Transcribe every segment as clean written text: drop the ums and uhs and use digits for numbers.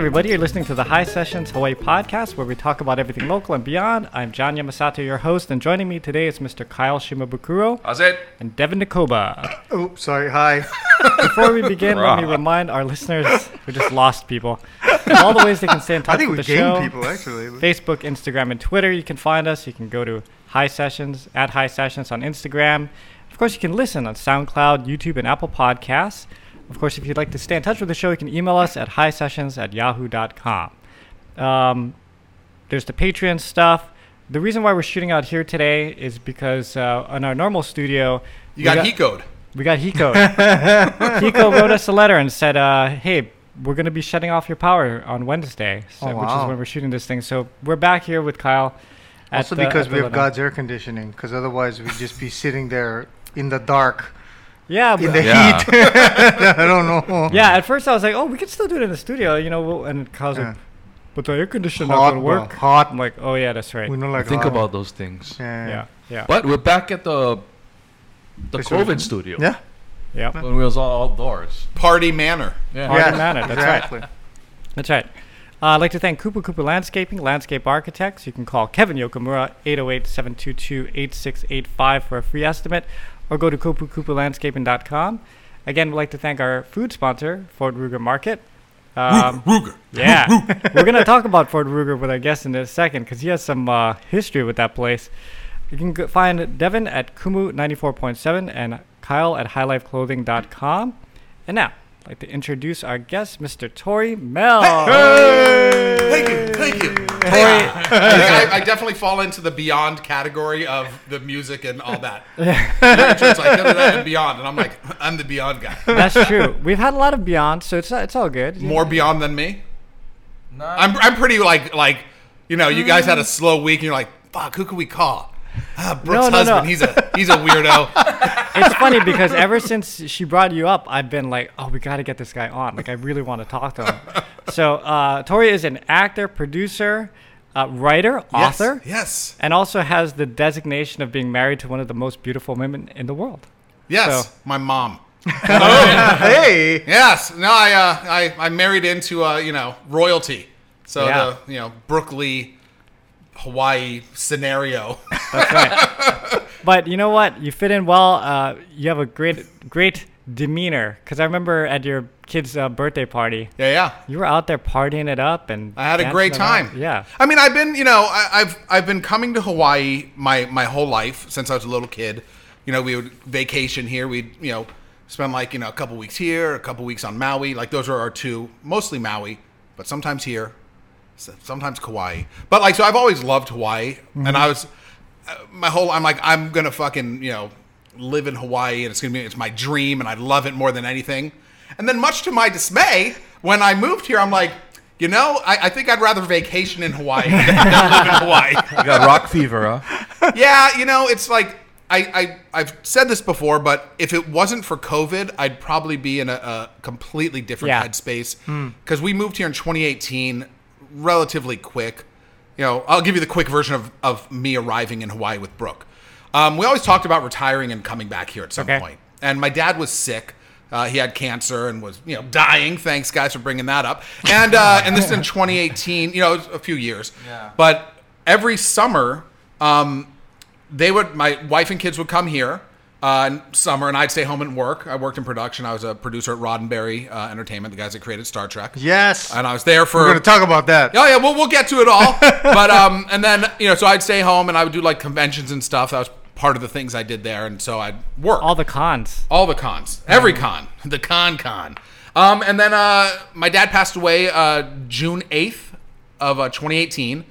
everybody, you're listening to the High Sessions Hawaii Podcast, where we talk about everything local and beyond. I'm John Yamasato, your host, and joining me today is Mr. Kyle Shimabukuro. How's it? And Devin Nakoba. Oops, sorry, hi. Before we begin, let me remind our listeners, we just lost people, all the ways they can stay in touch with the show. I think we gained people, actually. Facebook, Instagram, and Twitter, you can find us. You can go to High Sessions, at High Sessions on Instagram. Of course, you can listen on SoundCloud, YouTube, and Apple Podcasts. Of course, if you'd like to stay in touch with the show, you can email us at highsessions@yahoo.com. There's the Patreon stuff. The reason why we're shooting out here today is because in our normal studio... We got Hiko'd. We got Hiko'd. Hiko wrote us a letter and said, hey, we're going to be shutting off your power on Wednesday, which is when we're shooting this thing. So we're back here with Kyle. Also because we have God's air conditioning, because otherwise we'd just be sitting there in the dark. Yeah, in the heat. I don't know. Yeah, at first I was like, "Oh, we could still do it in the studio," you know. And Kyle's like, "But the air conditioner doesn't work." Hot. I'm like, "Oh yeah, that's right." We don't like think about those things. Yeah. But we're back at the COVID studio. Yeah. When we was all outdoors. Party Manor. Party Manor. That's exactly. Right. That's right. I'd like to thank Kupu Kupu Landscaping, Landscape Architects. You can call Kevin Yokomura 808-722-8685 for a free estimate. Or go to kupukupulandscaping.com. Again, we'd like to thank our food sponsor, Fort Ruger Market. Ruger. Yeah. Ruger. We're going to talk about Fort Ruger with our guest in a second because he has some history with that place. You can find Devin at Kumu 94.7 and Kyle at highlifeclothing.com. And now, I'd like to introduce our guest, Mr. Tory Mell. Hey! Thank you. I definitely fall into the beyond category of the music and all that. It's like and beyond, and I'm like, I'm the beyond guy. That's true. We've had a lot of beyond, so it's all good. More beyond than me. No. I'm pretty like you know, you guys had a slow week, and you're like, fuck, who can we call? Brooke's husband. No. He's a weirdo. It's funny because ever since she brought you up, I've been like, oh, we got to get this guy on. Like, I really want to talk to him. So, Tory is an actor, producer, writer, author. Yes. And also has the designation of being married to one of the most beautiful women in the world. Yes. So. My mom. Oh, hey. Yes. No, I married into, you know, royalty. So, the, you know, Brooke Lee, Hawaii scenario. That's right. But you know what? You fit in well. You have a great demeanor. Because I remember at your kid's birthday party. Yeah. You were out there partying it up, and I had a great time. Around. Yeah. I mean, I've been, you know, I've been coming to Hawaii my whole life since I was a little kid. You know, we would vacation here. We'd, you know, spend like, you know, a couple weeks here, a couple weeks on Maui. Like those are our two, mostly Maui, but sometimes here, sometimes Kauai. But like, so I've always loved Hawaii, and I was. I'm like, I'm gonna fucking, you know, live in Hawaii, and it's my dream, and I love it more than anything. And then, much to my dismay, when I moved here, I'm like, you know, I think I'd rather vacation in Hawaii than live in Hawaii. You got rock fever, huh? Yeah, you know, it's like I've said this before, but if it wasn't for COVID, I'd probably be in a completely different headspace because we moved here in 2018, relatively quick. You know, I'll give you the quick version of me arriving in Hawaii with Brooke. We always talked about retiring and coming back here at some point. And my dad was sick. He had cancer and was, you know, dying. Thanks, guys, for bringing that up. And and this is in 2018, you know, a few years. Yeah. But every summer, my wife and kids would come here in summer, and I'd stay home and work. I worked in production. I was a producer at Roddenberry Entertainment, the guys that created Star Trek. Yes. And I was there for... We're going to talk about that. Oh, yeah. We'll get to it all. But, and then, you know, so I'd stay home, and I would do, like, conventions and stuff. That was part of the things I did there, and so I'd work. All the cons. Every con. The con. And then my dad passed away June 8th of 2018.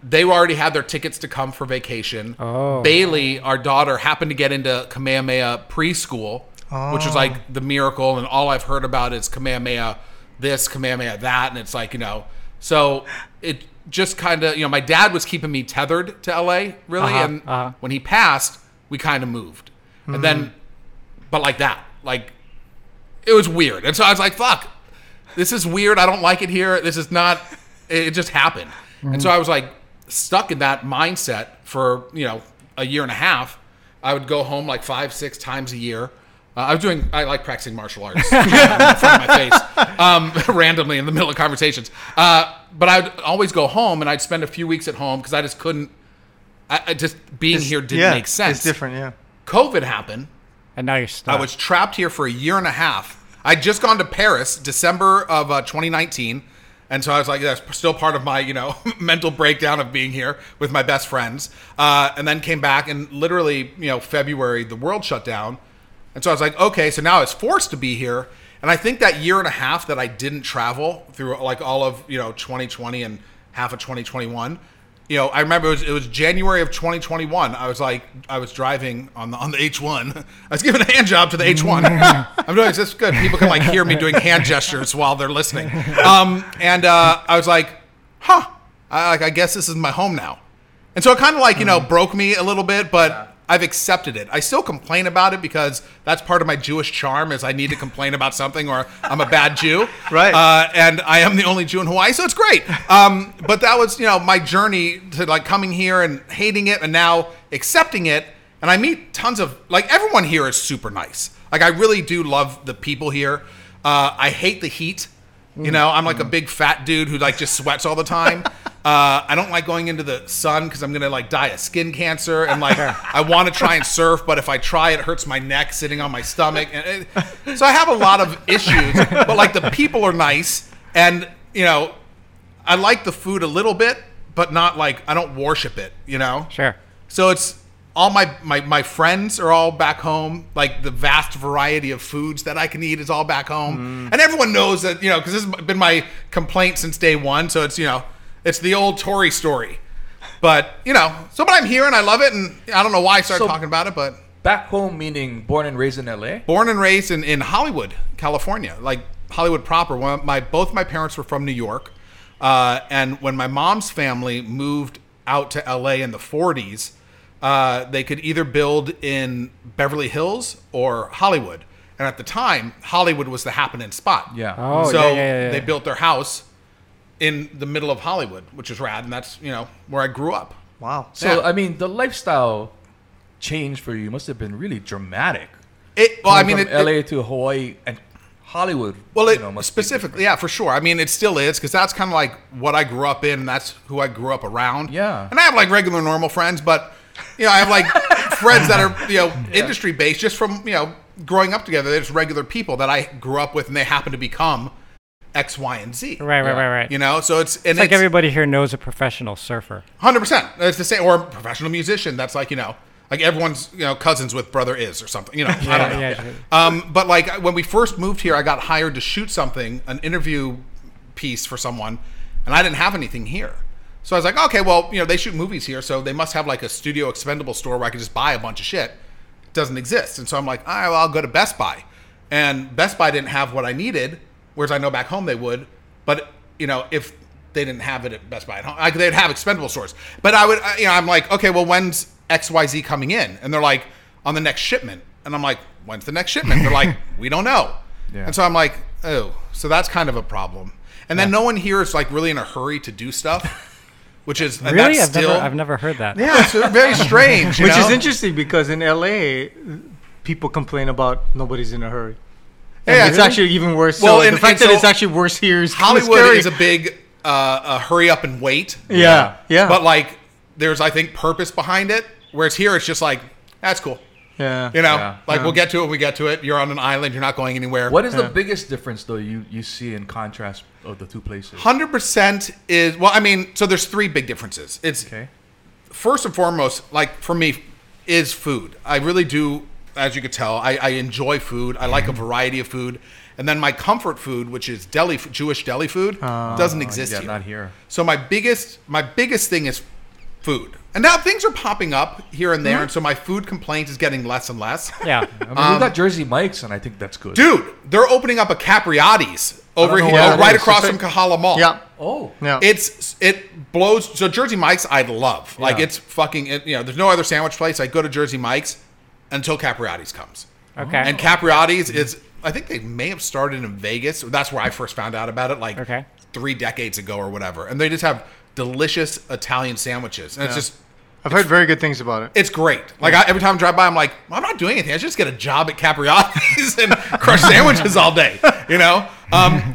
They already had their tickets to come for vacation. Oh. Bailey, our daughter, happened to get into Kamehameha preschool, which was like the miracle. And all I've heard about is Kamehameha this, Kamehameha that. And it's like, you know, so it just kind of, you know, my dad was keeping me tethered to LA, really. And when he passed, we kind of moved. Mm-hmm. And then, but like that, like it was weird. And so I was like, fuck, this is weird. I don't like it here. This is not, it just happened. Mm-hmm. And so I was like, stuck in that mindset for, you know, a year and a half. I would go home like 5-6 times a year. I like practicing martial arts in front of my face randomly in the middle of conversations. But I'd always go home, and I'd spend a few weeks at home because I just couldn't. Being here didn't make sense. It's different, yeah. COVID happened. And now you're stuck. I was trapped here for a year and a half. I'd just gone to Paris, December of 2019. And so I was like, that's still part of my, mental breakdown of being here with my best friends. And then came back and literally, February, the world shut down. And so I was like, okay, so now I was forced to be here. And I think that year and a half that I didn't travel through like all of, 2020 and half of 2021, I remember it was January of 2021. I was like, I was driving on the H1. I was giving a hand job to the H1. I'm doing this good. People can hear me doing hand gestures while they're listening. And I was like, I guess this is my home now. And so it kind of broke me a little bit, but yeah. I've accepted it. I still complain about it because that's part of my Jewish charm is I need to complain about something or I'm a bad Jew. Right. And I am the only Jew in Hawaii, so it's great. But that was, my journey to coming here and hating it and now accepting it. And I meet tons of, everyone here is super nice. I really do love the people here. I hate the heat. I'm a big fat dude who just sweats all the time. I don't like going into the sun because I'm going to die of skin cancer. And I want to try and surf, but if I try, it hurts my neck sitting on my stomach. And so I have a lot of issues, but the people are nice. And, I like the food a little bit, but not I don't worship it, Sure. So it's all my friends are all back home. The vast variety of foods that I can eat is all back home. And everyone knows that, because this has been my complaint since day one. So it's, it's the old Tory story. But, but I'm here and I love it. And I don't know why I started talking about it, but. Back home meaning born and raised in L.A.? Born and raised in Hollywood, California, Hollywood proper. Both my parents were from New York. And when my mom's family moved out to L.A. in the 40s, they could either build in Beverly Hills or Hollywood. And at the time, Hollywood was the happening spot. Yeah. Oh, so yeah. They built their house in the middle of Hollywood, which is rad, and that's, where I grew up. Wow. So, yeah. I mean, the lifestyle change for you must have been really dramatic. From LA to Hawaii and Hollywood. Well, specifically, yeah, for sure. I mean, it still is, because that's kind of what I grew up in, and that's who I grew up around. Yeah. And I have regular, normal friends, but, I have friends that are, industry-based, just from, growing up together. They're just regular people that I grew up with, and they happen to become X, Y, and Z. Right. So it's everybody here knows a professional surfer. 100%. It's the same, or a professional musician. That's everyone's cousins with brother is or something. Yeah, I don't know. Yeah. But when we first moved here, I got hired to shoot an interview piece for someone, and I didn't have anything here. So I was like, okay, well, they shoot movies here, so they must have a studio expendable store where I can just buy a bunch of shit. It doesn't exist, and so I'm like, all right, well, I'll go to Best Buy, and Best Buy didn't have what I needed. Whereas I know back home they would, but if they didn't have it at Best Buy at home, they'd have expendable stores. But I would, I'm like, okay, well, when's XYZ coming in? And they're like, on the next shipment. And I'm like, when's the next shipment? They're like, we don't know. Yeah. And so I'm like, oh, so that's kind of a problem. And then no one here is really in a hurry to do stuff. Which is really, I've never heard that. Yeah, it's very strange. Which is interesting because in LA, people complain about nobody's in a hurry. Yeah, it's actually even worse. Well, so the fact that it's actually worse here is Hollywood is a big hurry up and wait. Yeah. But there's I think purpose behind it. Whereas here it's just that's cool. Yeah. We'll get to it when we get to it. You're on an island. You're not going anywhere. What is the biggest difference though you see in contrast of the two places? 100% is so there's three big differences. It's first and foremost for me is food. I really do. As you could tell, I enjoy food. I like a variety of food. And then my comfort food, which is Jewish deli food, doesn't exist here. Not here. So my biggest thing is food. And now things are popping up here and there. Mm-hmm. And so my food complaint is getting less and less. Yeah. We've got Jersey Mike's, and I think that's good. Dude, they're opening up a Capriati's over here, right across from Kahala Mall. Yeah. Oh. Yeah. It blows. So Jersey Mike's, I love. Yeah. It's fucking, there's no other sandwich place. I go to Jersey Mike's. Until Capriati's comes. Okay. And Capriati's is, I think they may have started in Vegas. That's where I first found out about it, 3 decades ago or whatever. And they just have delicious Italian sandwiches. And it's just I've heard very good things about it. It's great. Like, every time I drive by, I'm like, well, I'm not doing anything. I should just get a job at Capriati's and crush sandwiches all day, you know?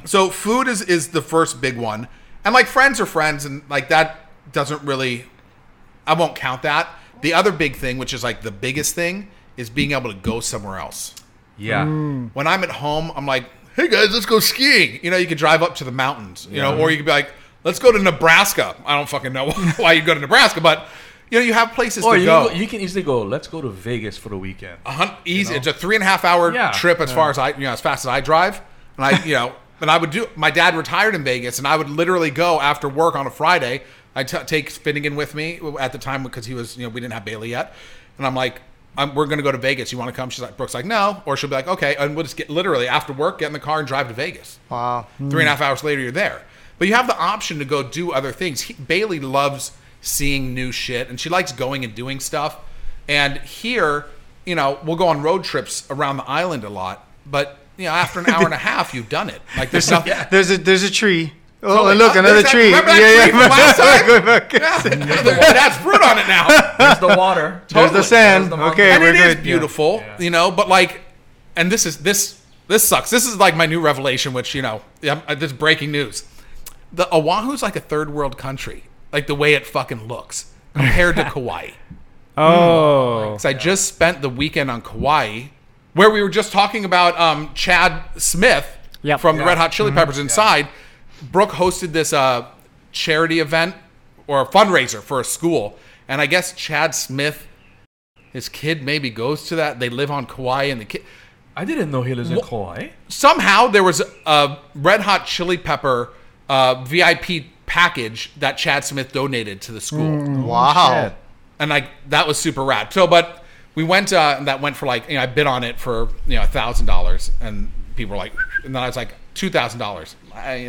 So food is the first big one. And, like, friends are friends, and, like, that doesn't really – I won't count that. The other big thing, which is, like, the biggest thing, is being able to go somewhere else. Yeah. Mm. When I'm at home, I'm like, hey, guys, let's go skiing. You know, you could drive up to the mountains, you know, or you could be like, let's go to Nebraska. I don't fucking know why you'd go to Nebraska, but – you know, you have places to go. You can easily go. Let's go to Vegas for the weekend. Easy. You know? It's a 3.5 hour trip as fast as I drive. And I, you know, and I would do. My dad retired in Vegas, and I would literally go after work on a Friday. I take Finnegan with me at the time because he was, you know, we didn't have Bailey yet. And I'm like, we're going to go to Vegas. You want to come? She's like, Brooke's like, no. Or she'll be like, okay. And we'll just get literally after work, get in the car and drive to Vegas. Wow. 3.5 hours later, you're there. But you have the option to go do other things. Bailey loves seeing new shit, and she likes going and doing stuff. And here, you know, we'll go on road trips around the island a lot, but, you know, after an hour and a half, you've done it. Like, there's nothing. There's a tree. Oh, totally. Look, another tree. Remember that tree from last time? Yeah. That's fruit on it now. There's the water. Totally. There's the sand. There's the okay, and we're good. It is beautiful, you know, but, like, and this sucks. This is, like, my new revelation, which, you know, this is breaking news. The Oahu's like a third world country. Like, the way it fucking looks compared to Kauai. Oh. Because I just spent the weekend on Kauai, where we were just talking about Chad Smith from the Red Hot Chili Peppers Inside. Yeah. Brooke hosted this charity event or a fundraiser for a school. And I guess Chad Smith, his kid maybe goes to that. They live on Kauai. And the kid. I didn't know he lives in Kauai. Somehow there was a Red Hot Chili Pepper VIP package that Chad Smith donated to the school. Wow. Shit. And like, that was super rad. So, but we went, that went for like, you know, I bid on it for, you know, $1,000, and people were like, and then I was like, $2,000.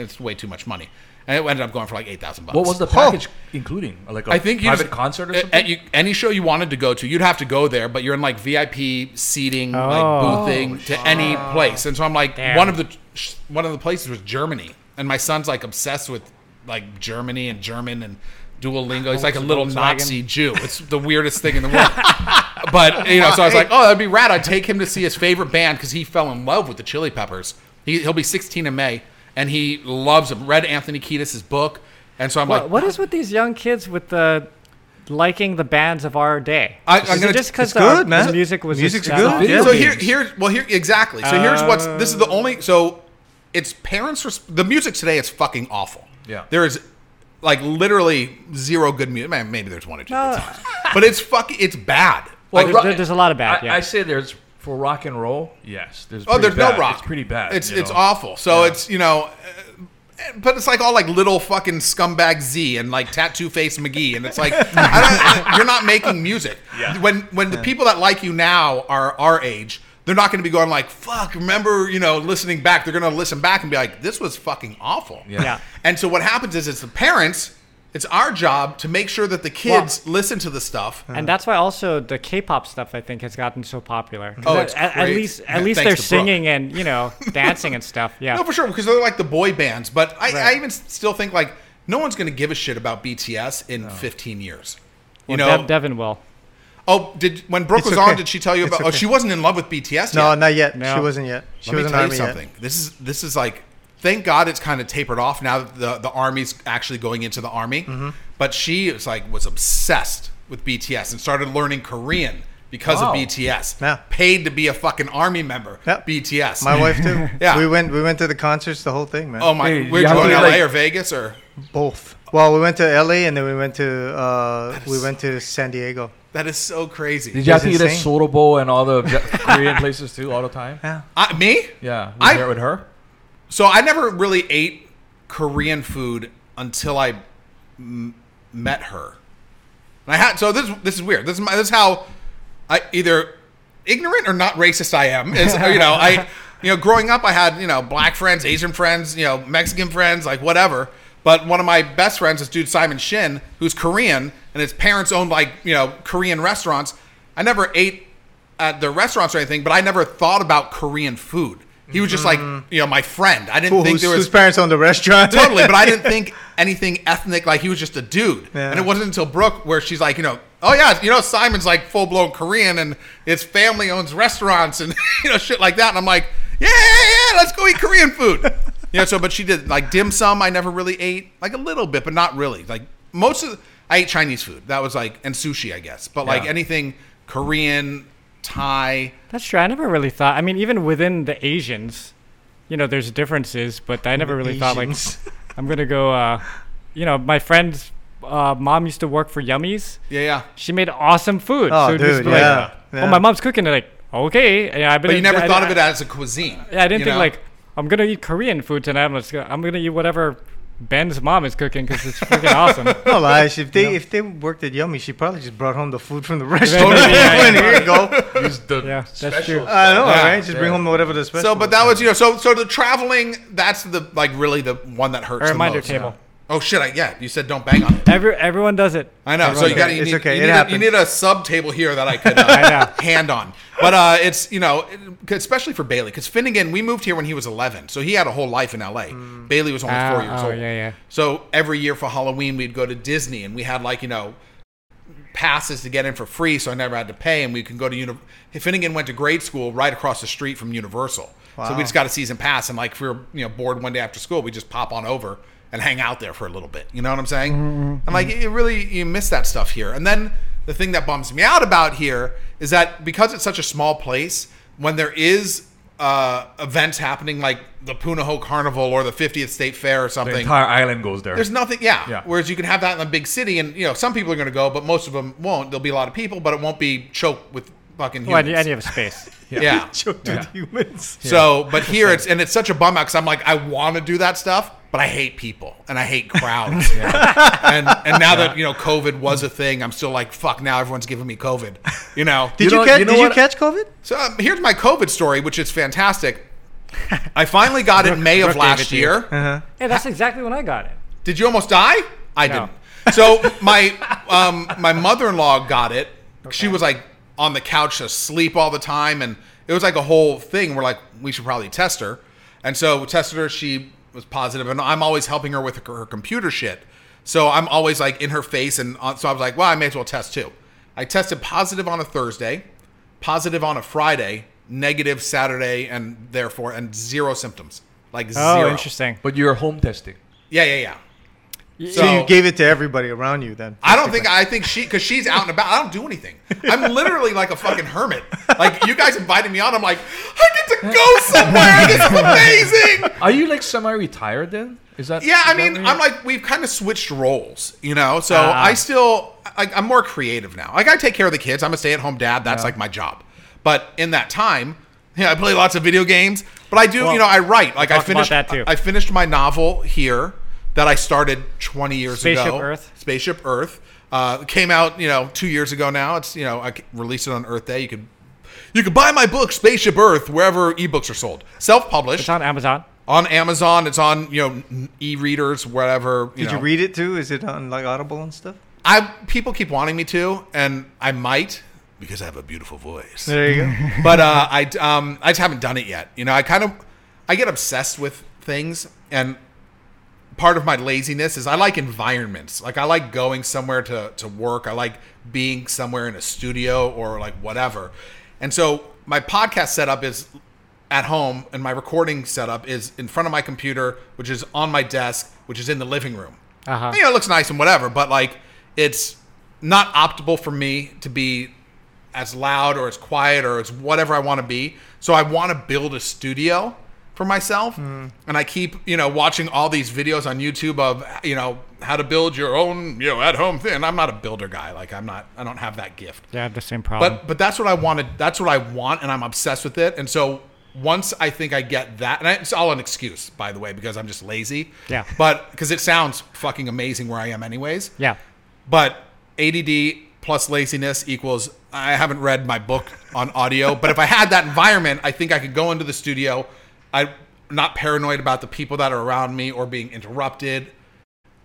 It's way too much money. And it ended up going for like $8,000. What was the package including? Like I think private concert or something? Any show you wanted to go to, you'd have to go there, but you're in like VIP seating, like boothing to any place. And so I'm like, one of the places was Germany. And my son's like obsessed with like Germany and German and Duolingo. He's like a little Nazi Jew. It's the weirdest thing in the world. But, you know, so I was like, oh, that'd be rad. I'd take him to see his favorite band because he fell in love with the Chili Peppers. He'll be 16 in May, and he loves them. Read Anthony Kiedis' book. And so I'm like, what is with these young kids with the liking the bands of our day? Just because the music was music's good. So here exactly. So here's this is the only. So it's parents. The music today is fucking awful. Yeah, there is like literally zero good music. Maybe there's one or two good songs, but it's bad. Well, like, there's a lot of bad. I say there's for rock and roll. Yes, there's bad. No rock. It's pretty bad. It's awful. So it's, you know, but it's like all like little fucking scumbag Z and like Tattoo Face McGee, and it's like you're not making music. Yeah. When the people that like you now are our age, they're not going to be going like, fuck, remember, you know, listening back. They're going to listen back and be like, this was fucking awful. Yeah. And so what happens is it's the parents, it's our job to make sure that the kids listen to the stuff. And that's why also the K-pop stuff, I think, has gotten so popular. Oh, it's great. At least they're singing and, you know, dancing and stuff. Yeah. No, for sure, because they're like the boy bands. But I even still think like no one's going to give a shit about BTS in 15 years. You know? Devin will. Oh, when Brooke was on, did she tell you about? Oh, she wasn't in love with BTS. No, not yet. No. She wasn't yet. She wasn't in something. Yet. This is like, thank God it's kind of tapered off now that the army's actually going into the army. Mm-hmm. But she was obsessed with BTS and started learning Korean because of BTS. Yeah. Paid to be a fucking army member. Yep. BTS. My wife too. Yeah. We went to the concerts, the whole thing, man. Oh my! Hey, where'd you go, to LA or Vegas or both? Well, we went to LA and then we went to San Diego. That is so crazy. Did you have to eat at Soto Bowl and all the Korean places too all the time? Yeah. Me? Yeah. Was there with her? So I never really ate Korean food until I met her. And I had this is weird. This is how I either ignorant or not racist I am. Is, you know, growing up I had, you know, black friends, Asian friends, you know, Mexican friends, like whatever. But one of my best friends, this dude Simon Shin, who's Korean, and his parents owned like, you know, Korean restaurants. I never ate at their restaurants or anything, but I never thought about Korean food. He was just like, you know, my friend. I didn't think there was. His parents owned the restaurant. Totally, but I didn't think anything ethnic. Like, he was just a dude. Yeah. And it wasn't until Brooke where she's like, you know, oh yeah, you know, Simon's like full-blown Korean and his family owns restaurants and, you know, shit like that. And I'm like, yeah, let's go eat Korean food. You know, so, but she did, like, dim sum I never really ate. Like, a little bit, but not really. Like, most of, I ate Chinese food. That was like, and sushi, I guess. But, like, anything Korean, Thai. That's true. I never really thought, I mean, even within the Asians, you know, there's differences, but I never really thought, like, I'm going to go, you know, my friend's mom used to work for Yummies. Yeah, yeah. She made awesome food. Oh, so dude, like, oh, my mom's cooking. Like, okay. And I've been, but you never thought of it as a cuisine. Yeah, I didn't think, like, I'm going to eat Korean food tonight. I'm going to eat whatever Ben's mom is cooking because it's freaking awesome. No lies. If they worked at Yummy, she probably just brought home the food from the restaurant. Here you go. Use the special. I know, right? Just bring home whatever the special. So, but that was, you know, so the traveling, that's the, like, really the one that hurts. A reminder the most. Table. Oh shit! You said don't bang on it. Everyone does it. I know. Everyone so you got. It's okay. You need a sub table here that I could hand on. But it's, you know, especially for Bailey, because Finnegan, we moved here when he was 11, so he had a whole life in LA. Bailey was only 4 years old. Yeah. So every year for Halloween, we'd go to Disney, and we had, like, you know, passes to get in for free, so I never had to pay, and we can go to Finnegan went to grade school right across the street from Universal, so we just got a season pass, and like if we were, you know, bored one day after school, we just pop on over and hang out there for a little bit. You know what I'm saying? Mm-hmm. I'm like, it really, you miss that stuff here. And then the thing that bums me out about here is that because it's such a small place, when there is events happening like the Punahou Carnival or the 50th State Fair or something, the entire island goes there. There's nothing, whereas you can have that in a big city, and, you know, some people are going to go, but most of them won't. There'll be a lot of people, but it won't be choked with fucking humans. Well, and you have space. Choked with humans. So, but here it's such a bum out because I'm like, I want to do that stuff, but I hate people and I hate crowds. And now that, you know, COVID was a thing, I'm still like, fuck, now everyone's giving me COVID. You know? Did you catch COVID? So here's my COVID story, which is fantastic. I finally got it May of last year. Yeah, that's exactly when I got it. Did you almost die? No, didn't. So my mother-in-law got it. Okay. She was like on the couch asleep all the time. And it was like a whole thing. We're like, we should probably test her. And so we tested her. She was positive, and I'm always helping her with her computer shit, so I'm always like in her face, and so I was like, well, I may as well test too. I tested positive on a Thursday, positive on a Friday, negative Saturday, and therefore zero symptoms, like zero. Interesting. But you're home testing. Yeah. So you gave it to everybody around you then. I think she, because she's out and about. I don't do anything. I'm literally like a fucking hermit. Like, you guys invited me on. I'm like, I get to go somewhere. This is amazing. Are you like semi-retired then? Is that? Yeah, I mean, I'm like, we've kind of switched roles, you know? So I still, like, I'm more creative now. Like, I take care of the kids. I'm a stay-at-home dad. That's like my job. But in that time, yeah, I play lots of video games. But I do, you know, I write. Like, I finished my novel here that I started 20 years ago. Spaceship Earth. Came out, you know, 2 years ago now. It's, you know, I released it on Earth Day. You could buy my book, Spaceship Earth, wherever ebooks are sold. Self-published. It's on Amazon. It's on, you know, e-readers, whatever. Did you read it too? Is it on like Audible and stuff? People keep wanting me to, and I might, because I have a beautiful voice. There you go. But I just haven't done it yet. You know, I get obsessed with things, and part of my laziness is I like environments. Like, I like going somewhere to work. I like being somewhere in a studio or like whatever. And so my podcast setup is at home, and my recording setup is in front of my computer, which is on my desk, which is in the living room. Uh-huh. You know, it looks nice and whatever, but like, it's not optimal for me to be as loud or as quiet or as whatever I want to be. So I want to build a studio for myself, and I keep, you know, watching all these videos on YouTube of, you know, how to build your own, you know, at-home thing. And I'm not a builder guy. Like, I don't have that gift. Yeah, I have the same problem. But that's what I wanted. That's what I want, and I'm obsessed with it. And so once I think I get that, and it's all an excuse, by the way, because I'm just lazy. Yeah. But because it sounds fucking amazing where I am, anyways. Yeah. But ADD plus laziness equals I haven't read my book on audio. But if I had that environment, I think I could go into the studio. I'm not paranoid about the people that are around me or being interrupted.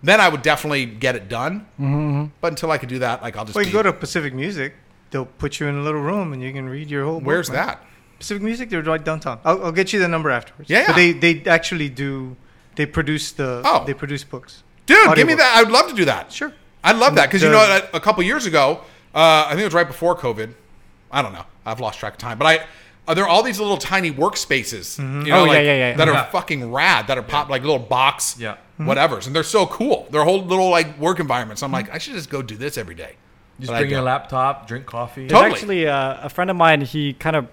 Then I would definitely get it done. Mm-hmm. But until I could do that, like, I'll just. Well, you go to Pacific Music; they'll put you in a little room and you can read your whole book. Where's that? Pacific Music? They're right downtown. I'll get you the number afterwards. Yeah. But they actually do. They produce They produce books. Dude, give me that. I would love to do that. Sure. I'd love that because you know, a couple years ago, I think it was right before COVID. I don't know. I've lost track of time. But there are all these little tiny workspaces that are fucking rad, that are pop, like little box whatevers. And they're so cool. They're whole little like work environments. I'm like, I should just go do this every day. Just bring your laptop, drink coffee. Totally. Actually, a friend of mine, he kind of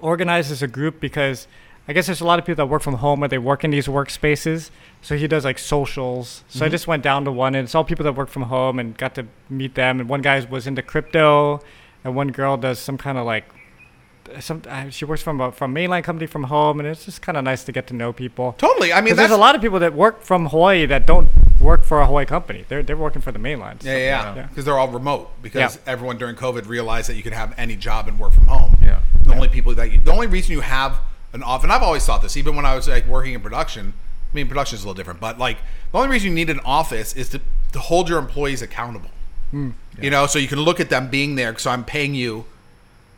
organizes a group because I guess there's a lot of people that work from home or they work in these workspaces. So he does like socials. So I just went down to one and it's all people that work from home and got to meet them. And one guy was into crypto and one girl does some kind of like, she works from mainline company from home. And it's just kind of nice to get to know people. Totally. I mean, there's a lot of people that work from Hawaii that don't work for a Hawaii company. They're working for the mainland. So, because they're all remote because everyone during COVID realized that you could have any job and work from home. Yeah. The only reason you have an off, and I've always thought this, even when I was like working in production, I mean, production is a little different, but like the only reason you need an office is to hold your employees accountable. You know, so you can look at them being there. So I'm paying you.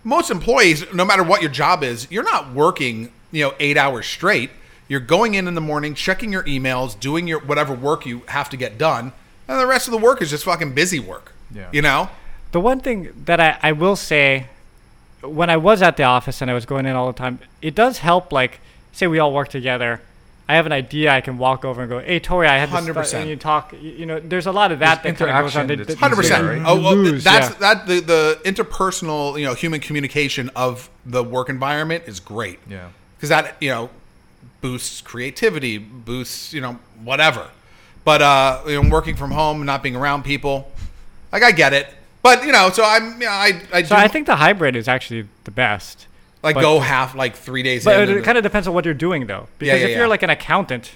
Most employees, no matter what your job is, you're not working, 8 hours straight. You're going in the morning, checking your emails, doing your whatever work you have to get done, and the rest of the work is just fucking busy work. Yeah. You know? The one thing that I will say, when I was at the office and I was going in all the time, it does help, like, say we all work together. I have an idea. I can walk over and go, "Hey, Tori, I had this." 100%. And you talk. You know, there's a lot of that that goes on. 100%. Right? Oh, well, the interpersonal, human communication of the work environment is great. Yeah. Because that boosts creativity, boosts whatever. But working from home, not being around people, like I get it. But so I think the hybrid is actually the best. Like but, go half like 3 days. But it kind of depends on what you're doing, though. Because if you're like an accountant,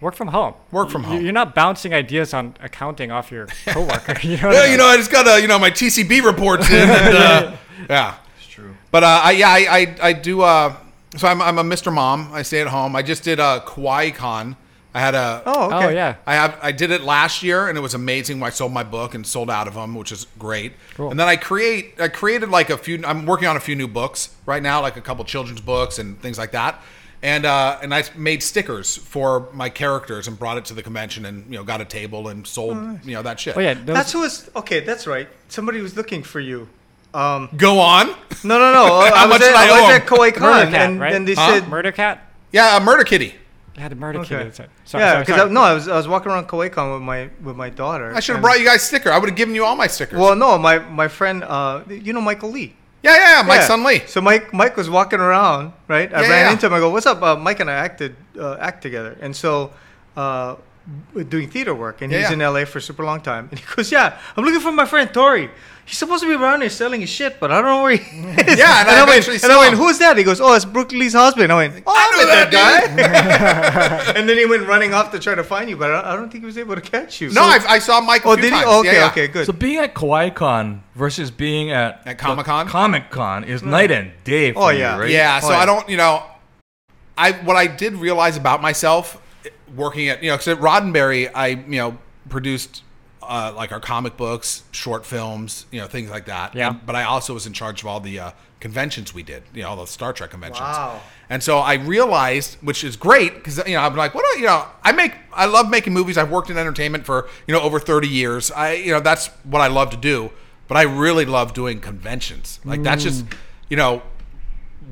work from home. You're not bouncing ideas on accounting off your coworker. I just got my TCB reports in. And, it's true. But I do. So I'm a Mr. Mom. I stay at home. I just did a Kawaii Kon. I had a I did it last year and it was amazing. I sold my book and sold out of them, which is great. Cool. And then I created like a few. I'm working on a few new books right now, like a couple children's books and things like that. And I made stickers for my characters and brought it to the convention and got a table and sold that shit. Oh yeah, that's who was okay. That's right. Somebody was looking for you. Go on. No. I was at Kawaii Kon and right? Then they said Murder Cat. Yeah, a Murder Kitty. I had a murder kid. Sorry. I was walking around Kawaii Kon with my daughter. I should have brought you guys sticker. I would have given you all my stickers. Well, no, my friend, Michael Lee. Yeah, Mike's son Lee. So Mike was walking around, right? I ran into him. I go, "What's up?" Mike and I act together, and so doing theater work, and he's in LA for a super long time. And he goes, "Yeah, I'm looking for my friend Tory. He's supposed to be around here selling his shit, but I don't know where he is." And I went, "Who's that?" He goes, "Oh, it's Brooke Lee's husband." I went, "Oh, I know that guy." And then he went running off to try to find you, but I don't think he was able to catch you. No, so, I saw Michael. Oh, did he? Oh, okay, okay, good. So being at Kawaii Kon versus being at Comic-Con is night and day for you, right? Yeah, so I don't, what I did realize about myself working at, because at Roddenberry, I, produced like our comic books, short films, things like that. Yeah. But I also was in charge of all the conventions we did, all the Star Trek conventions. Wow. And so I realized, which is great, because I'm like, I love making movies. I've worked in entertainment for over 30 years. That's what I love to do. But I really love doing conventions. Like that's just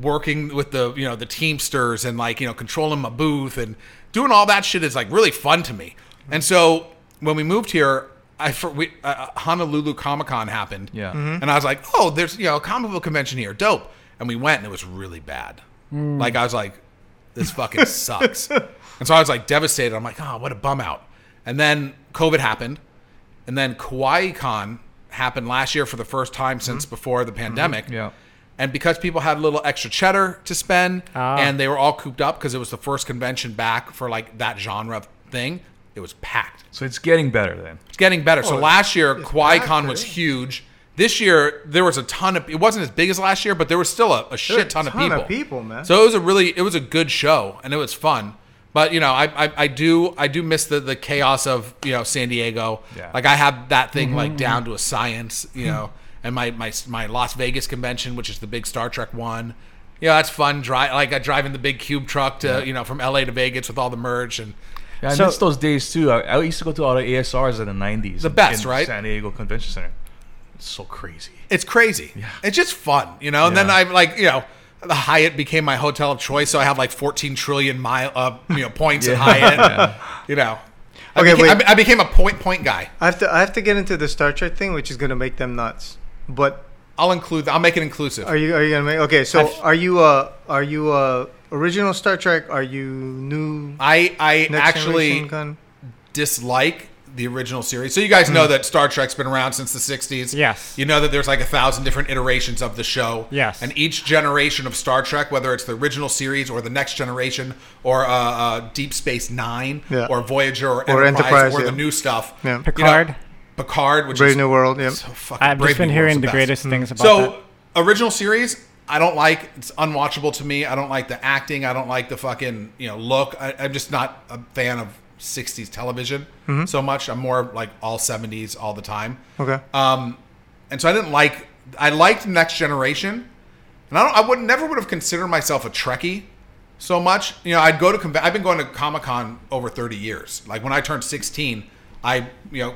working with the the Teamsters and like controlling my booth and doing all that shit is like really fun to me. And so when we moved here. Honolulu Comic-Con happened, and I was like, "Oh, there's a comic book convention here, dope." And we went, and it was really bad. Like I was like, "This fucking sucks," and so I was like devastated. I'm like, "Oh, what a bum out." And then COVID happened, and then Kawaii Kon happened last year for the first time since before the pandemic. Yeah. And because people had a little extra cheddar to spend, and they were all cooped up because it was the first convention back for like that genre thing. It was packed. So it's getting better then. It's getting better. So last year, Kawaii Kon was huge. This year, there was a ton of... It wasn't as big as last year, but there was still a shit ton of people. A ton of people, man. So it was a good show, and it was fun. But, I do miss the chaos of, San Diego. Yeah. Like, I have that thing, like, down to a science, and my Las Vegas convention, which is the big Star Trek one. That's fun. I drive in the big cube truck to, from L.A. to Vegas with all the merch and... Yeah, I miss those days, too. I used to go to all the ASRs in the 90s. The best, right? San Diego Convention Center. It's so crazy. It's crazy. Yeah. It's just fun, you know? And then I'm like, you know, the Hyatt became my hotel of choice, so I have like 14 trillion mile, points at Hyatt. You know. I became a point guy. I have to get into the Star Trek thing, which is going to make them nuts. But I'll make it inclusive. Are you going to make? Okay, so are you original Star Trek? Are you new? I actually dislike the original series. So you guys know that Star Trek's been around since the 60s. Yes. You know that there's like 1,000 different iterations of the show. Yes. And each generation of Star Trek, whether it's the original series or the Next Generation or Deep Space Nine or Voyager or Enterprise or the new stuff. Yeah. Picard. Picard, which Brave New World. Yeah. So fucking I've just been hearing the greatest things about that. So original series, I don't like. It's unwatchable to me. I don't like the acting. I don't like the fucking look. I'm just not a fan of 60s television so much. I'm more like all 70s all the time. Okay. And so I didn't like. I liked Next Generation, and I would never have considered myself a Trekkie so much. I'd go to. I've been going to Comic-Con over 30 years. Like when I turned 16, I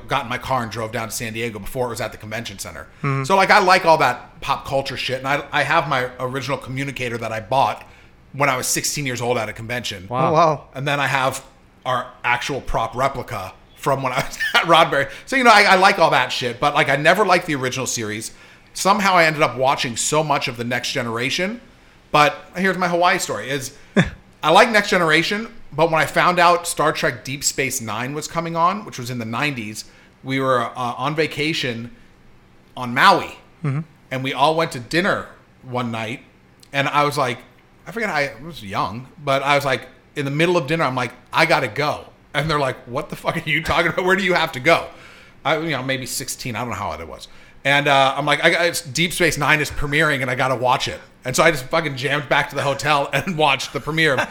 got in my car and drove down to San Diego before it was at the convention center. So like I like all that pop culture shit, and I have my original communicator that I bought when I was 16 years old at a convention. Wow. Oh, wow. And then I have our actual prop replica from when I was at Roddenberry. So, I like all that shit, but like I never liked the original series. Somehow I ended up watching so much of the Next Generation, but here's my Hawaii story is I like Next Generation, but when I found out Star Trek Deep Space Nine was coming on, which was in the 90s, we were on vacation on Maui and we all went to dinner one night and I was like, I was young, but I was like, in the middle of dinner, I'm like, I gotta go. And they're like, what the fuck are you talking about? Where do you have to go? I, maybe 16. I don't know how old I was. And I'm like, Deep Space Nine is premiering and I gotta watch it. And so I just fucking jammed back to the hotel and watched the premiere of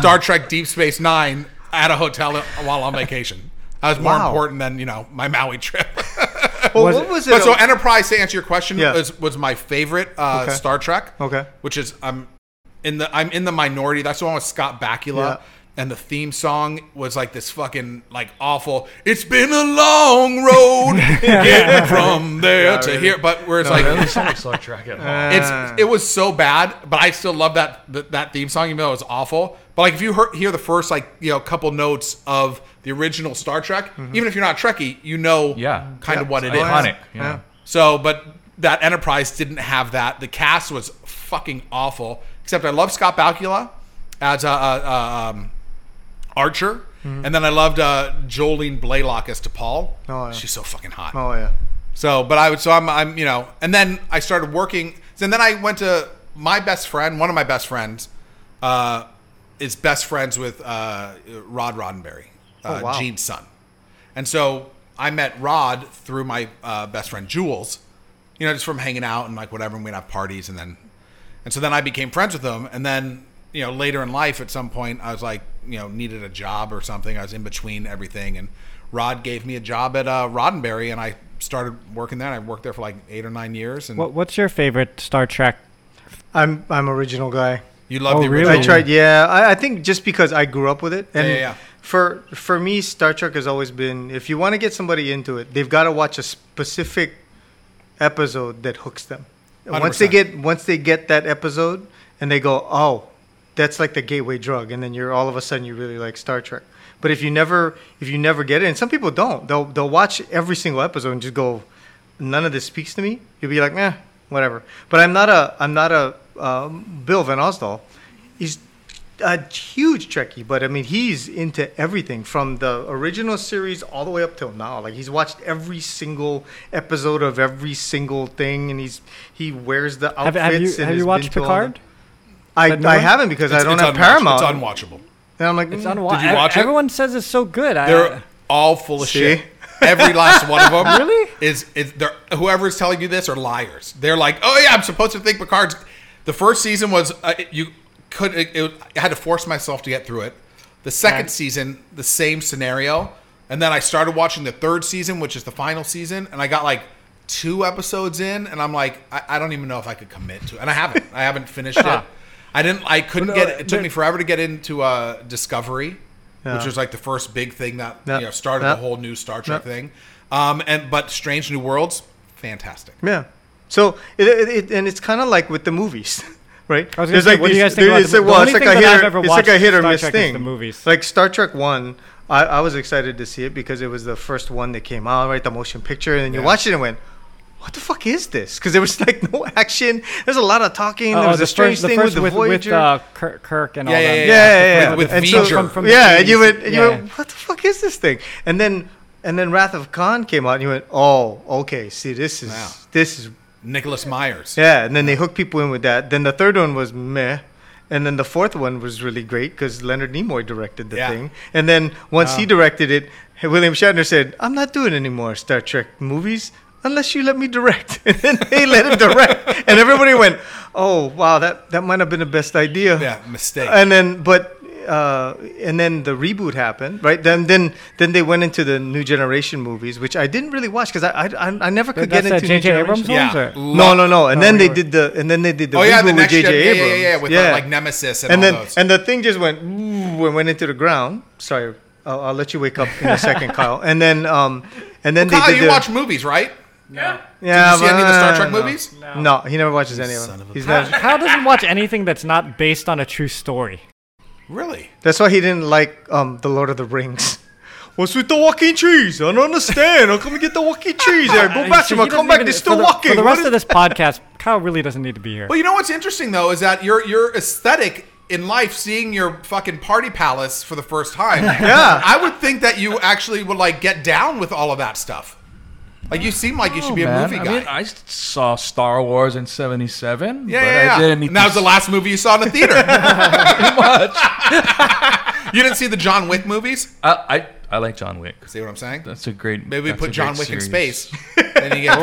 Star Trek Deep Space Nine at a hotel while on vacation. That was more important than, my Maui trip. Well, what was it? But so Enterprise, to answer your question, was my favorite Star Trek. Okay. Which is, I'm in the minority. That's the one with Scott Bakula. Yeah. And the theme song was like this fucking like awful. It's been a long road getting from there to here. But where it's it was so bad. But I still love that theme song, even though it was awful. But like if you hear the first like couple notes of the original Star Trek, even if you're not Trekkie, kind of what it is. Iconic. Yeah. So, but that Enterprise didn't have that. The cast was fucking awful. Except I love Scott Bakula as Archer, and then I loved Jolene Blaylock as T'Pol. Oh, yeah. She's so fucking hot. Oh yeah. So, but I'm and then I started working, and then I went to my best friend. One of my best friends is best friends with Rod Roddenberry, Gene's son, and so I met Rod through my best friend Jules, just from hanging out and like whatever, and we'd have parties, and so then I became friends with him, and then. Later in life, at some point, I was like, needed a job or something. I was in between everything, and Rod gave me a job at Roddenberry, and I started working there. And I worked there for like 8 or 9 years. And what's your favorite Star Trek? I'm original guy. You love the original? Really? I tried. Yeah, I think just because I grew up with it, and for me, Star Trek has always been. If you want to get somebody into it, they've got to watch a specific episode that hooks them. 100%. Once they get that episode, and they go, oh. That's like the gateway drug, and then you're all of a sudden you really like Star Trek. But if you never get it, and some people don't, they'll watch every single episode and just go, none of this speaks to me. You'll be like, eh, whatever. But I'm not a Bill Van Osdal. He's a huge Trekkie, but I mean he's into everything from the original series all the way up till now. Like he's watched every single episode of every single thing, and he wears the outfits. Have you watched Picard? I haven't because I don't have Paramount. It's unwatchable. And I'm like, did you watch it? Everyone says it's so good. They're all full of shit. Every last one of them. Really? Is whoever's telling you this are liars. They're like, oh yeah, I'm supposed to think Picard's. The first season was I had to force myself to get through it. The second season, the same scenario, and then I started watching the third season, which is the final season, and I got like. 2 episodes in, and I'm like, I don't even know if I could commit to it, and I haven't finished it. I couldn't get it. It took me forever to get into Discovery, which was like the first big thing that started the whole new Star Trek thing. But Strange New Worlds, fantastic. Yeah. So and it's kind of like with the movies, right? There's like, what do you guys think about the movies? It's like a hit or miss thing. The movies, like Star Trek 1, I was excited to see it because it was the first one that came out, right? The motion picture, and then you watched it and went, what the fuck is this? Because there was like no action. There's a lot of talking. There was a strange thing with the Voyager. With Kirk and all that. Yeah. With Voyager. Yeah, and you went, what the fuck is this thing? And then Wrath of Khan came out, and you went, oh, okay, see, this is Nicholas Myers. Yeah, and then they hooked people in with that. Then the third one was meh. And then the fourth one was really great because Leonard Nimoy directed the thing. And then once he directed it, William Shatner said, I'm not doing any more Star Trek movies. Unless you let me direct. And then they let him direct. And everybody went, oh, wow, that might have been the best idea. Yeah, mistake. And then the reboot happened, right? Then they went into the New Generation movies, which I didn't really watch because I never could get into New Generation. J.J. Abrams ones? No. And then they did the reboot with J.J. Abrams. With like Nemesis and all those. And the thing just went, ooh, and went into the ground. Sorry, I'll let you wake up in a second, Kyle. And then Kyle, you watch movies, right? No. Yeah. Did you see any of the Star Trek movies? No, he never watches any of them. Kyle doesn't watch anything that's not based on a true story. Really? That's why he didn't like The Lord of the Rings. What's with the walking trees? I don't understand. I'll come and get the walking trees. Go back to him. I'll come back. They're still walking. For the rest of this podcast, Kyle really doesn't need to be here. Well, you know what's interesting, though, is that your aesthetic in life, seeing your fucking party palace for the first time, I would think that you actually would like get down with all of that stuff. Like, you seem like you should be a movie guy. I mean, I saw Star Wars in 1977. I didn't. And that was the last movie you saw in the theater. Pretty much. You didn't see the John Wick movies? I like John Wick. See what I'm saying? That's a great. Maybe we put John Wick series. In space. Then you get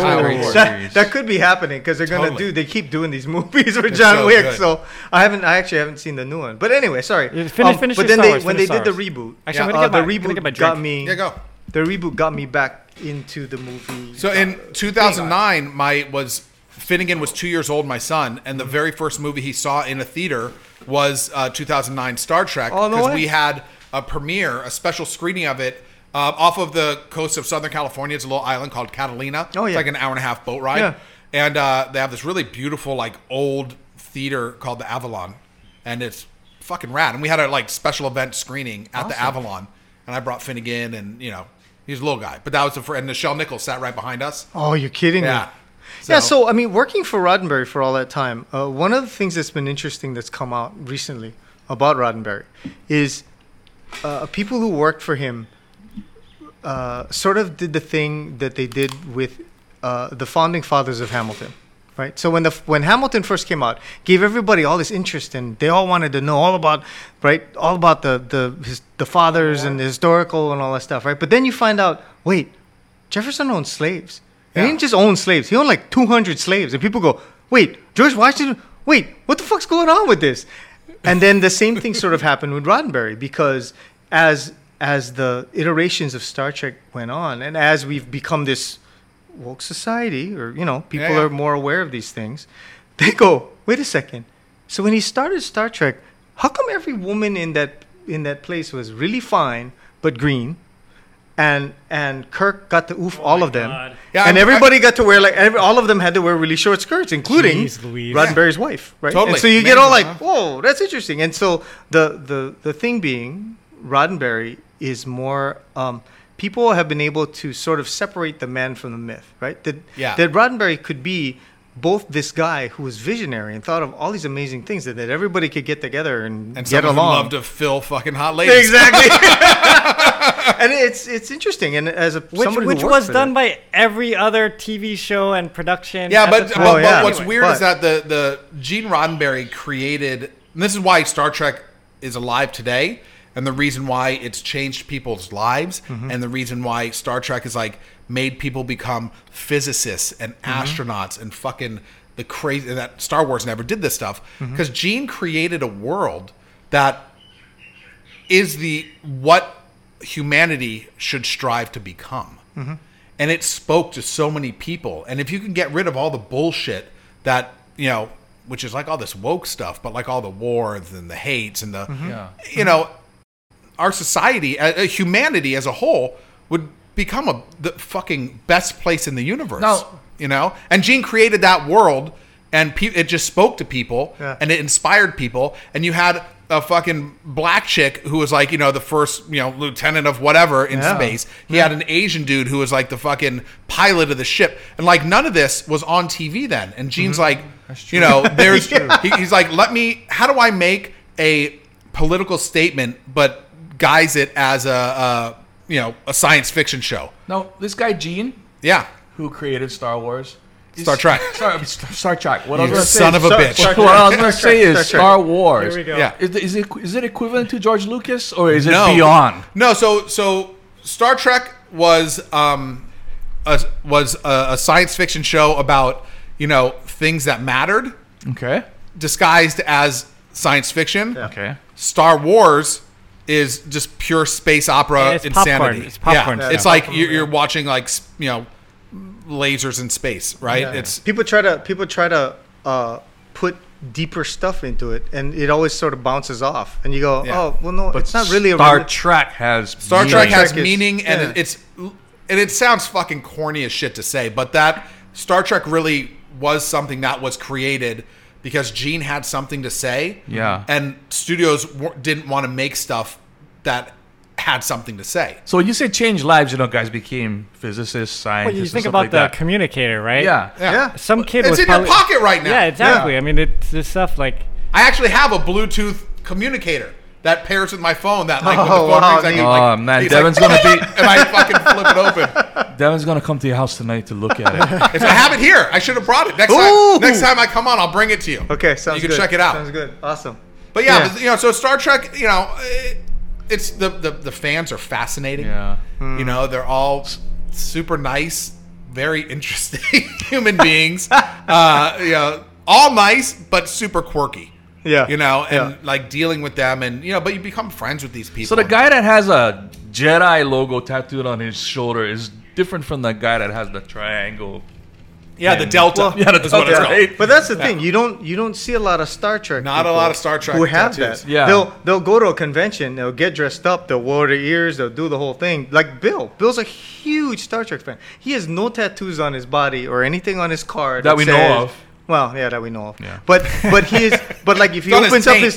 that could be happening because they're totally gonna do. They keep doing these movies with John Wick. Good. So I actually haven't seen the new one. But anyway, sorry. Finish. But then when they did the reboot, actually, the reboot got me. Yeah, go. The reboot got me back into the movie. So in 2009, Finnegan was 2 years old, my son, and the very first movie he saw in a theater was 2009 Star Trek, because we had a premiere, a special screening of it off of the coast of Southern California. It's a little island called Catalina. Oh, yeah. It's like an hour and a half boat ride. Yeah. And they have this really beautiful like old theater called the Avalon, and it's fucking rad. And we had a like special event screening at the Avalon, and I brought Finnegan, and he's a little guy, but that was and Nichelle Nichols sat right behind us. Oh, you're kidding me. So, I mean, working for Roddenberry for all that time, one of the things that's been interesting that's come out recently about Roddenberry is people who worked for him sort of did the thing that they did with the founding fathers of Hamilton, right? So when Hamilton first came out, gave everybody all this interest, and they all wanted to know all about the fathers and the historical and all that stuff, right? But then you find out, wait, Jefferson owned slaves. He didn't just own slaves. He owned like 200 slaves. And people go, wait, George Washington, wait, what the fuck's going on with this? And then the same thing sort of happened with Roddenberry, because as the iterations of Star Trek went on, and as we've become this woke society, or, people are more aware of these things, they go, wait a second. So when he started Star Trek, how come every woman in that place was really fine but green, and Kirk got to oof all of them, and everybody got to wear all of them had to wear really short skirts, including Roddenberry's wife, right? Totally. And so you get all like, whoa, that's interesting. And so the thing being, Roddenberry is more. People have been able to sort of separate the man from the myth, right? That Roddenberry could be both this guy who was visionary and thought of all these amazing things that everybody could get together and get along. And someone loved to fill fucking hot ladies. Exactly. And it's interesting. And as a which was done by every other TV show and production. Yeah, but what's weird is that the Gene Roddenberry created, and this is why Star Trek is alive today, and the reason why it's changed people's lives, and the reason why Star Trek is like made people become physicists and astronauts and fucking the crazy, that Star Wars never did this stuff, because Gene created a world that is what humanity should strive to become. And it spoke to so many people. And if you can get rid of all the bullshit that, which is like all this woke stuff, but like all the wars and the hates and the, our society, humanity as a whole would become the fucking best place in the universe. Now, you know? And Gene created that world, and it just spoke to people, and it inspired people, and you had a fucking black chick who was like, you know, the first, you know, lieutenant of whatever in space. He had an Asian dude who was like the fucking pilot of the ship. And like none of this was on TV then. And Gene's like, you know, there's, he's like, let me, how do I make a political statement, but guise it as a science fiction show? No, this guy Gene. Yeah. Who created Star Wars. Star Trek. What I was gonna say, son of a bitch. What I was going to say is Star Wars. Here we go. Yeah. Is it equivalent to George Lucas, or is it beyond? No. So Star Trek was a science fiction show about, you know, things that mattered. Okay. Disguised as science fiction. Yeah. Okay. Star Wars is just pure space opera and it's insanity. Popcorn. It's popcorn. Yeah. It's like popcorn, you're watching, like, you know, lasers in space, right? Yeah. It's people try to put deeper stuff into it, and it always sort of bounces off, and you go, oh, well, no, but it's not really. Star Trek has meaning, and it sounds fucking corny as shit to say, but that Star Trek really was something that was created because Gene had something to say, and studios didn't want to make stuff that had something to say. So when you say change lives, you know, guys became physicists, scientists. Well, you think about like the communicator, right? Yeah. Some kid was probably in your pocket right now. Yeah, exactly. Yeah. I mean, it's this stuff like, I actually have a Bluetooth communicator that pairs with my phone. That like, when the phone rings, I can like, man, Devin's like, gonna be, and I fucking flip it open. Devin's gonna come to your house tonight to look at it. If I have it here, I should have brought it next time I come on. I'll bring it to you. Okay, sounds good. You can check it out. Sounds good. Awesome. But you know, so Star Trek, you know. It's the fans are fascinating. Yeah. You know, they're all super nice, very interesting human beings. You know, all nice but super quirky. Yeah. You know, and like dealing with them, and you know, but you become friends with these people. So the guy that has a Jedi logo tattooed on his shoulder is different from the guy that has the triangle. Yeah, the Delta. Well, yeah, that's what it's called. But that's the thing. You don't see a lot of Star Trek. Not a lot of Star Trek who have tattoos. That. Yeah. They'll go to a convention. They'll get dressed up. They'll wear their ears. They'll do the whole thing. Like Bill. Bill's a huge Star Trek fan. He has no tattoos on his body or anything on his car that we know of. Well, yeah, that we know of. Yeah. But he is. But like if he opens up his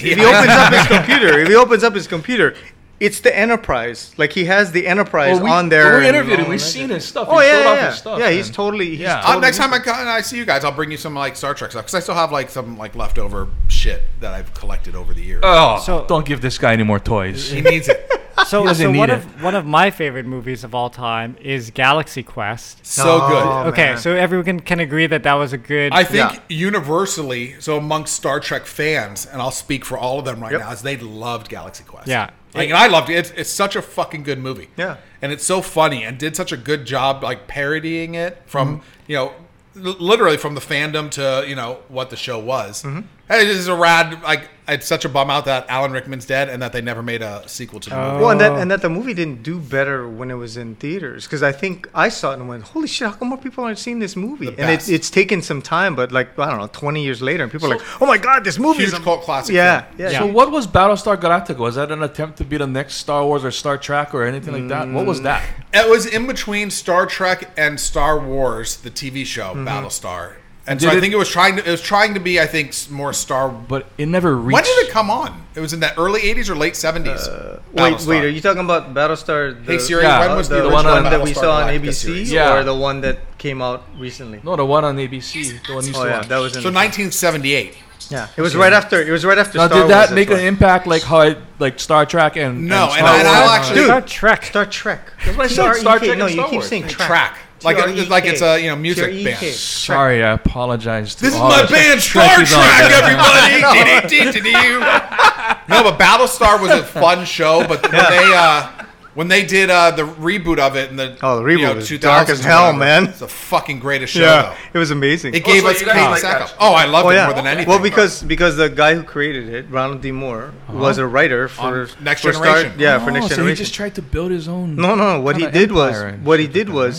computer. It's the Enterprise. Like, he has the Enterprise on there. Well, we interviewed him. We've seen his stuff. Oh, his stuff. Yeah, he's totally... Next time I see you guys, I'll bring you some, like, Star Trek stuff. Because I still have, like, some, like, leftover shit that I've collected over the years. Oh, so, don't give this guy any more toys. He needs it. One of my favorite movies of all time is Galaxy Quest. So good. Okay, man. So everyone can agree that was a good... I think universally, so amongst Star Trek fans, and I'll speak for all of them right now, is they loved Galaxy Quest. Yeah. Like, and I loved it. It's such a fucking good movie. Yeah. And it's so funny and did such a good job, like, parodying it from, you know, literally from the fandom to, you know, what the show was. Mm-hmm. Hey, this is a rad, like, it's such a bum out that Alan Rickman's dead and that they never made a sequel to the movie. Well, and that the movie didn't do better when it was in theaters. Because I think I saw it and went, holy shit, how come more people aren't seeing this movie? And it's taken some time, but like, I don't know, 20 years later, and people are like, oh my God, this movie is a cult classic. Yeah. So what was Battlestar Galactica? Was that an attempt to be the next Star Wars or Star Trek or anything like that? What was that? It was in between Star Trek and Star Wars, the TV show, Battlestar. And so I think it was trying to be, I think, more Star... But it never reached... When did it come on? It was in the early 80s or late 70s? Wait, are you talking about Battlestar... Hey Siri, when was the one that we saw on ABC? Yeah. Or the one that came out recently? No, the one on ABC. The one you saw. That was in... So 1978. Yeah. It was right after Star Wars. Now, did that make an impact like how it... Like Star Trek and... No, and I'll actually... Star Trek. That's what I said. Star Trek and Star Wars. No, you keep saying Trek. Like it's a, you know, music band. Sorry, I apologize. This is my band, Star Trek, everybody. No, but Battlestar was a fun show. But when they did the reboot of it in the reboot, you know, was dark as hell, man. It's the fucking greatest show. Yeah, though. It was amazing. It gave us Kate Sacco. Oh, I love it more than anything. Well, because the guy who created it, Ronald D. Moore, was a writer for Next Generation. For Next Generation. So he just tried to build his own. No. What he did was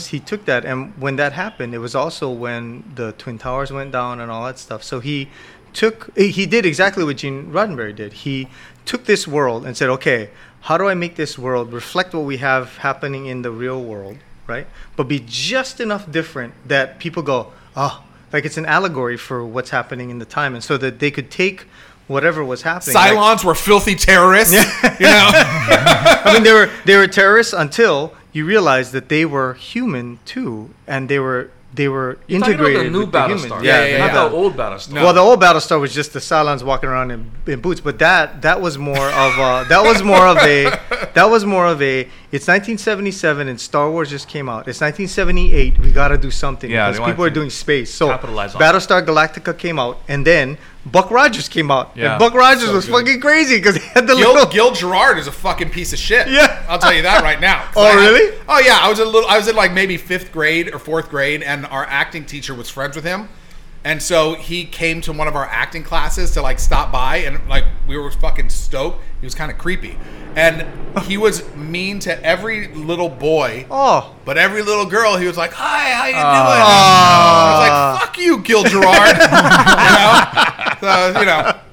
he took that, and when that happened, it was also when the Twin Towers went down and all that stuff. So he did exactly what Gene Roddenberry did. He took this world and said, okay, how do I make this world reflect what we have happening in the real world? right? But be just enough different that people go, oh, like it's an allegory for what's happening in the time. And so that they could take whatever was happening. Cylons were filthy terrorists. Yeah. You know? I mean, they were terrorists until you realize that they were human too, and they were you're integrated about the new with Battlestar. The not the old Battlestar. No. Well, the old Battlestar was just the Cylons walking around in boots, but that was more of a it's 1977 and Star Wars just came out. It's 1978. We got to do something because people are doing space. So Battlestar Galactica came out, and then Buck Rogers came out. Yeah. And Buck Rogers was good. Fucking crazy because he had the Gil Gerard is a fucking piece of shit. Yeah. I'll tell you that right now. Really? Oh yeah, I was in like maybe 5th grade or 4th grade, and our acting teacher was friends with him. And so he came to one of our acting classes to like stop by, and like we were fucking stoked. He was kind of creepy. And he was mean to every little boy. Oh. But every little girl, he was like, hi, how you doing? I was like, fuck you, Gil Gerard.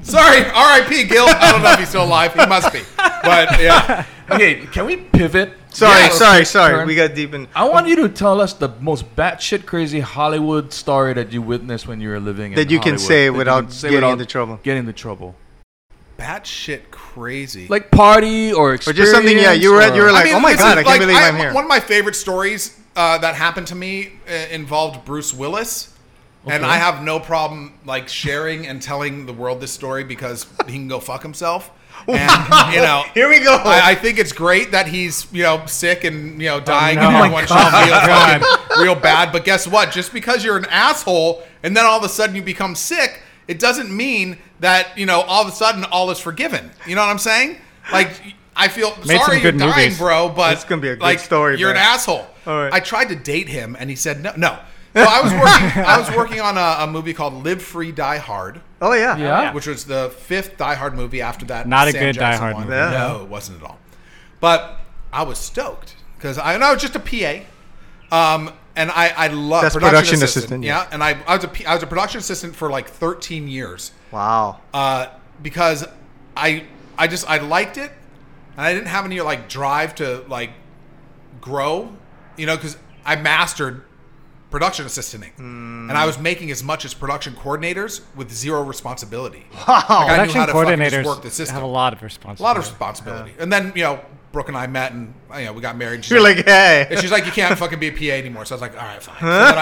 Sorry, R.I.P. Gil. I don't know if he's still alive. He must be. But yeah. Okay, can we pivot? Sorry. We got deep in. I want you to tell us the most batshit crazy Hollywood story that you witnessed when you were living in Hollywood. That you can say without getting into trouble. Batshit crazy. Like party or experience. Or just something, yeah. You were like, I mean, oh my God, I can't believe I'm here. One of my favorite stories that happened to me involved Bruce Willis. Okay. And I have no problem like sharing and telling the world this story because he can go fuck himself. And, here we go. I think it's great that he's sick and dying and everyone shall feel real bad. But guess what? Just because you're an asshole and then all of a sudden you become sick, it doesn't mean that all of a sudden all is forgiven. You know what I'm saying? Like I feel sorry you're dying, bro. But it's gonna be a good story. You're an asshole. All right. I tried to date him and he said no. So I was working on a movie called Live Free, Die Hard. Oh, yeah. Which was the 5th Die Hard movie after that. Not Sam a good Jackson Die Hard one. Movie. Yeah. No, it wasn't at all. But I was stoked because I was just a PA. And I love production assistant. Yeah. And I was a production assistant for like 13 years. Wow. Because I liked it. And I didn't have any like drive to like grow, because I mastered production assistanting, and I was making as much as production coordinators with zero responsibility. Wow, production coordinators work the system. Have a lot of responsibility. Yeah. And then Brooke and I met, and we got married. You're like, hey, and she's like, you can't fucking be a PA anymore. So I was like, all right, fine. So then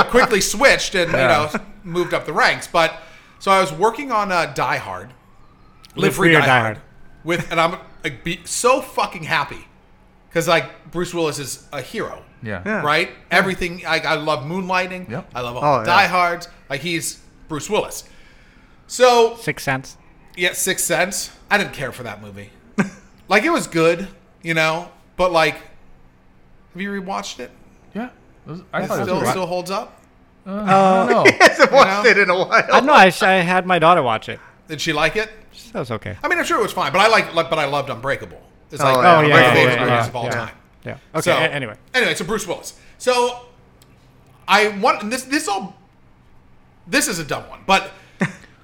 I quickly switched and moved up the ranks. But so I was working on Die Hard, Live Free or Die Hard, and I'm so fucking happy because like Bruce Willis is a hero. Yeah. Right? Yeah. Everything. I love Moonlighting. Yep. I love all the Die Hards. Like, he's Bruce Willis. So. Sixth Sense. Yeah, Sixth Sense. I didn't care for that movie. Like, it was good, But, like, have you rewatched it? Yeah. It still holds up? I don't know. He hasn't watched it in a while. I know. I had my daughter watch it. Did she like it? That was okay. I mean, I'm sure it was fine, but I loved Unbreakable. It's Unbreakable of all time. Yeah. Okay. So, anyway, so Bruce Willis. So I want this is a dumb one, but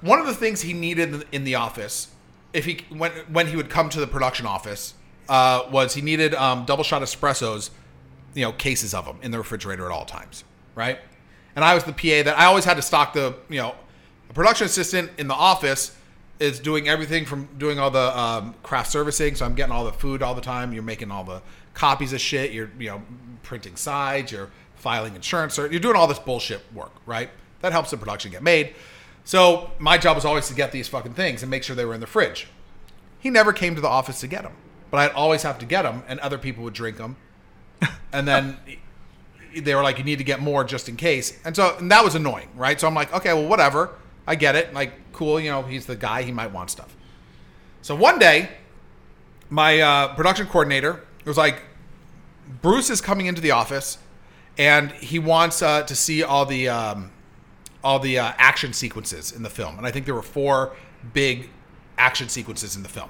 one of the things he needed in the office, if he when he would come to the production office, was he needed double shot espressos, cases of them in the refrigerator at all times, right? And I was the PA that I always had to stock the a production assistant in the office. Is doing everything from doing all the craft servicing, so I'm getting all the food all the time. You're making all the copies of shit. You're printing sides. You're filing insurance. You're doing all this bullshit work, right? That helps the production get made. So my job was always to get these fucking things and make sure they were in the fridge. He never came to the office to get them, but I'd always have to get them, and other people would drink them, and then they were like, "You need to get more just in case." And that was annoying, right? So I'm like, "Okay, well, whatever." I get it. Like, cool, he's the guy. He might want stuff. So one day, my production coordinator was like, Bruce is coming into the office, and he wants to see all the action sequences in the film. And I think there were 4 big action sequences in the film.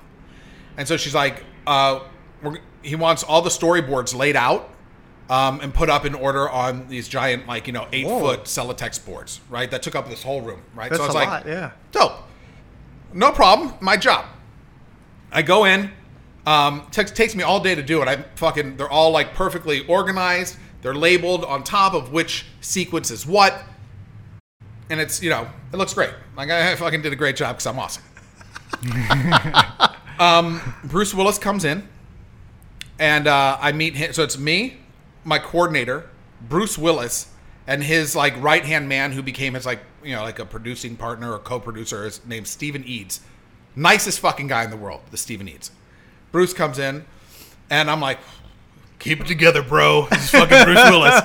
And so she's like, he wants all the storyboards laid out and put up in order on these giant, 8-foot Celotex boards, right? That took up this whole room, right? That's so I was a lot, yeah. Dope. No problem. My job. I go in. Takes me all day to do it. They're all like perfectly organized. They're labeled on top of which sequence is what. And it's, you know, it looks great. Like, I fucking did a great job because I'm awesome. Bruce Willis comes in, and I meet him. So it's me, my coordinator, Bruce Willis, and his like right-hand man who became his like, you know, like a producing partner or co-producer is named Stephen Eads. Nicest fucking guy in the world, the Stephen Eads. Bruce comes in, and I'm like, keep it together, bro. This is fucking Bruce Willis.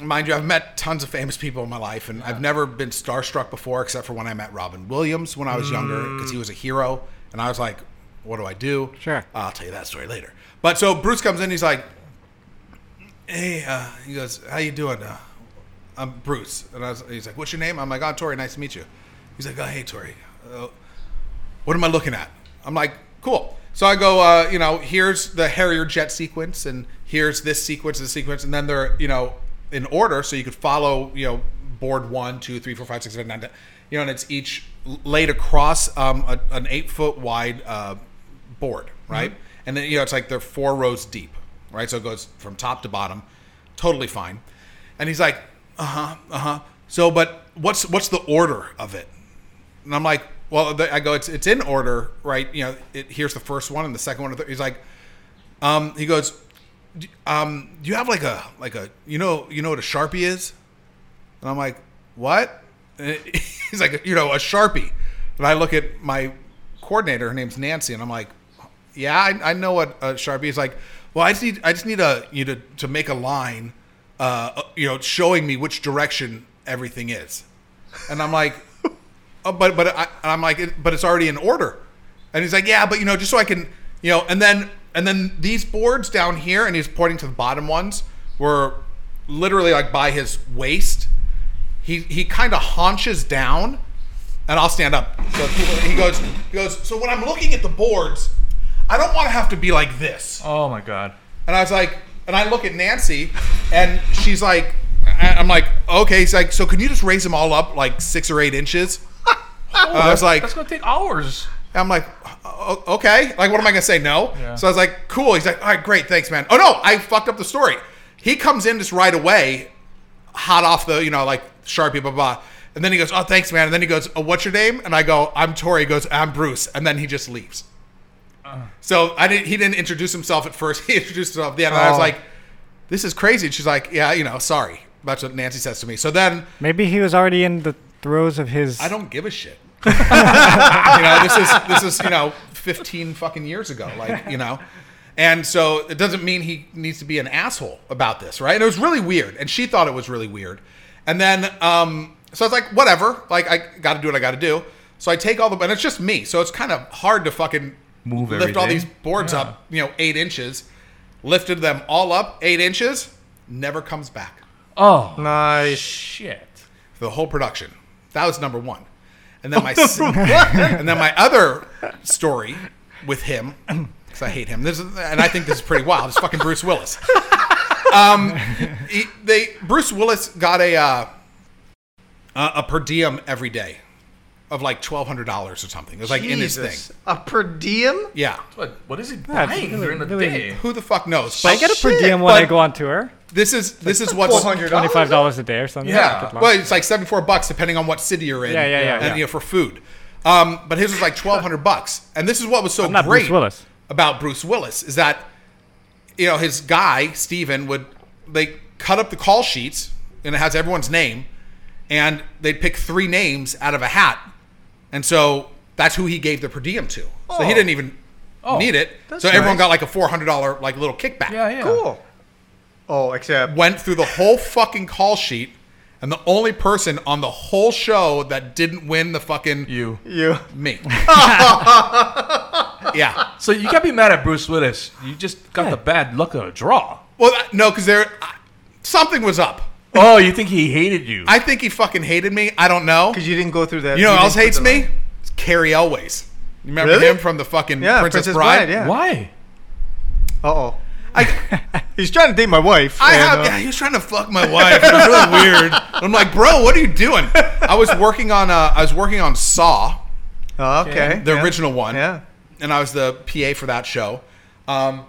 Mind you, I've met tons of famous people in my life, and I've never been starstruck before except for when I met Robin Williams when I was younger, because he was a hero, and I was like, what do I do? Sure. I'll tell you that story later. But so Bruce comes in, he's like, hey, he goes, how you doing? I'm Bruce. And he's like, what's your name? I'm like, oh, Tory, nice to meet you. He's like, oh, hey, Tory. What am I looking at? I'm like, cool. So I go, you know, here's the Harrier jet sequence, and here's this sequence, and this sequence, and then they're, you know, in order, so you could follow, you know, board 1, 2, 3, 4, 5, 6, 7, 9, 10, you know, and it's each laid across an 8-foot wide board, right? Mm-hmm. And then, you know, it's like they're 4 rows deep, right? So it goes from top to bottom, totally fine. And he's like, So, but what's the order of it? And I'm like, well, I go, it's in order, right? You know, here's the first one and the second one. He's like, he goes, do you have like a you know what a Sharpie is? And I'm like, what? And he's like, you know, a Sharpie. And I look at my coordinator, her name's Nancy, and I'm like, yeah, I know what a Sharpie is. Like, well, I just need to make a line, you know, showing me which direction everything is. And I'm like, oh, but it's already in order. And he's like, yeah, but you know, just so I can, you know, and then these boards down here, and he's pointing to the bottom ones, were literally like by his waist. He kind of haunches down, and I'll stand up. So he goes, so when I'm looking at the boards, I don't want to have to be like this. Oh my God. And I was like, and I look at Nancy, and she's like, I'm like, okay. He's like, so can you just raise them all up like 6 or 8 inches? I was like, that's going to take hours. I'm like, okay. Like, what am I going to say? No. Yeah. So I was like, cool. He's like, all right, great. Thanks, man. Oh, no. I fucked up the story. He comes in just right away, hot off the, you know, like Sharpie, blah, blah. And then he goes, oh, thanks, man. And then he goes, oh, what's your name? And I go, I'm Tory. He goes, I'm Bruce. And then he just leaves. So he didn't introduce himself at first. He introduced himself at the end. And I was like, this is crazy. And she's like, yeah, you know, sorry. That's what Nancy says to me. So then. Maybe he was already in the throes of his. I don't give a shit. You know, this is you know, 15 fucking years ago, like, you know, and so it doesn't mean he needs to be an asshole about this, right? And it was really weird, and she thought it was really weird, and then so I was like, whatever, like I got to do what I got to do. So I take all the, and it's just me, so it's kind of hard to fucking move lift everything. All these boards up, you know, 8 inches, lifted them all up 8 inches, never comes back. Oh, nice shit! The whole production. That was number one. And then my other story with him, because I hate him. And I think this is pretty wild. It's fucking Bruce Willis. Bruce Willis got a per diem every day of like $1,200 or something. It was like Jesus. In his thing. A per diem? Yeah. What is he buying during the day? Who the fuck knows? But I get a per diem when I go on tour. This is what's $25 a day or something. Yeah. Well, it's like $74 depending on what city you're in. Yeah. You know, for food. But his was like $1,200. And this is what was so great about Bruce Willis is that, you know, his guy Steven would, they cut up the call sheets and it has everyone's name, and they'd pick 3 names out of a hat, and so that's who he gave the per diem to. So he didn't even need it. So everyone got like a $400 like little kickback. Yeah. Cool. Oh, except... Went through the whole fucking call sheet, and the only person on the whole show that didn't win the fucking... You. Me. Yeah. So you can't be mad at Bruce Willis. You just got the bad luck of a draw. Well, no, because there... something was up. Oh, you think he hated you? I think he fucking hated me. I don't know. Because you didn't go through that... You know who else hates me? It's Cary Elwes. You remember him from the fucking Princess Bride? Yeah. Why? Uh-oh. He's trying to date my wife. He was trying to fuck my wife. It was really weird. I'm like, bro, what are you doing? I was working on Saw. Oh, okay. The original one. Yeah. and I was the PA for that show. Everyone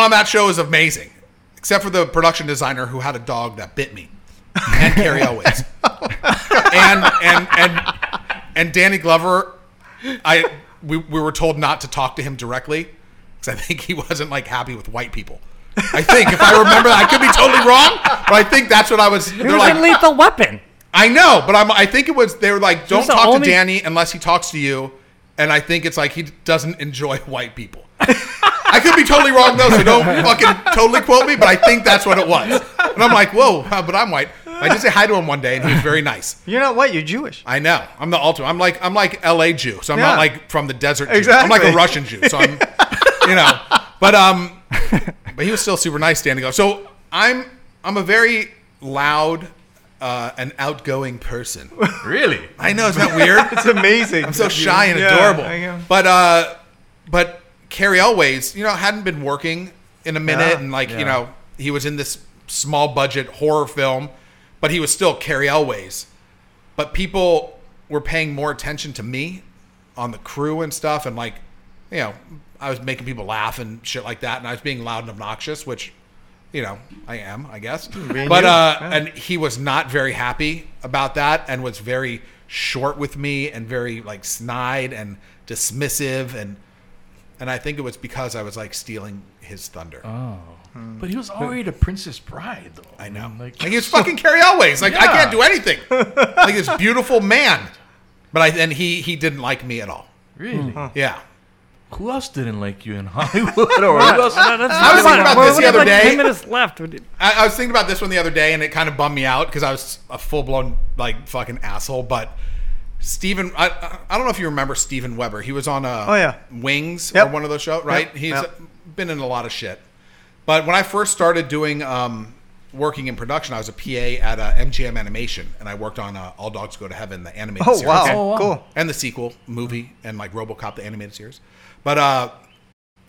on that show is amazing, except for the production designer who had a dog that bit me, and Cary Elwes, and Danny Glover. We were told not to talk to him directly because I think he wasn't like happy with white people. I think, if I remember, I could be totally wrong, but I think that's what I was. He was like, in Lethal Weapon. I know, but I think it was. They were like, don't talk to Danny unless he talks to you, and I think it's like he doesn't enjoy white people. I could be totally wrong though, so don't fucking totally quote me, but I think that's what it was. And I'm like, whoa, but I'm white. I did say hi to him one day, and he was very nice. You're not white. You're Jewish. I know. I'm the ultimate. I'm like L.A. Jew, so I'm not like from the desert. Exactly. Jew. I'm like a Russian Jew, so I'm, you know. But he was still super nice standing up. So I'm a very loud and outgoing person. Really? I know. Isn't that weird? It's amazing. I'm so shy and adorable. I am. But Cary Elwes, you know, hadn't been working in a minute, and you know, he was in this small budget horror film. But he was still Cary Elwes. But people were paying more attention to me on the crew and stuff. And like, you know, I was making people laugh and shit like that. And I was being loud and obnoxious, which, you know, I am, I guess. But, and he was not very happy about that and was very short with me and very like snide and dismissive. And I think it was because I was like stealing his thunder. Oh. But he was already the Princess Bride, though. I know. Like he was fucking Cary Elwes. Like, I can't do anything. Like, this beautiful man. But he didn't like me at all. Really? Mm-hmm. Yeah. Who else didn't like you in Hollywood? I was thinking about this one the other day, and it kind of bummed me out because I was a full-blown, like, fucking asshole. But Steven, I don't know if you remember Steven Weber. He was on Wings or one of those shows, right? Yep. He's been in a lot of shit. But when I first started doing working in production, I was a PA at MGM Animation, and I worked on All Dogs Go to Heaven, the animated series. Wow. Oh, wow. Cool. And the sequel movie and like RoboCop, the animated series. But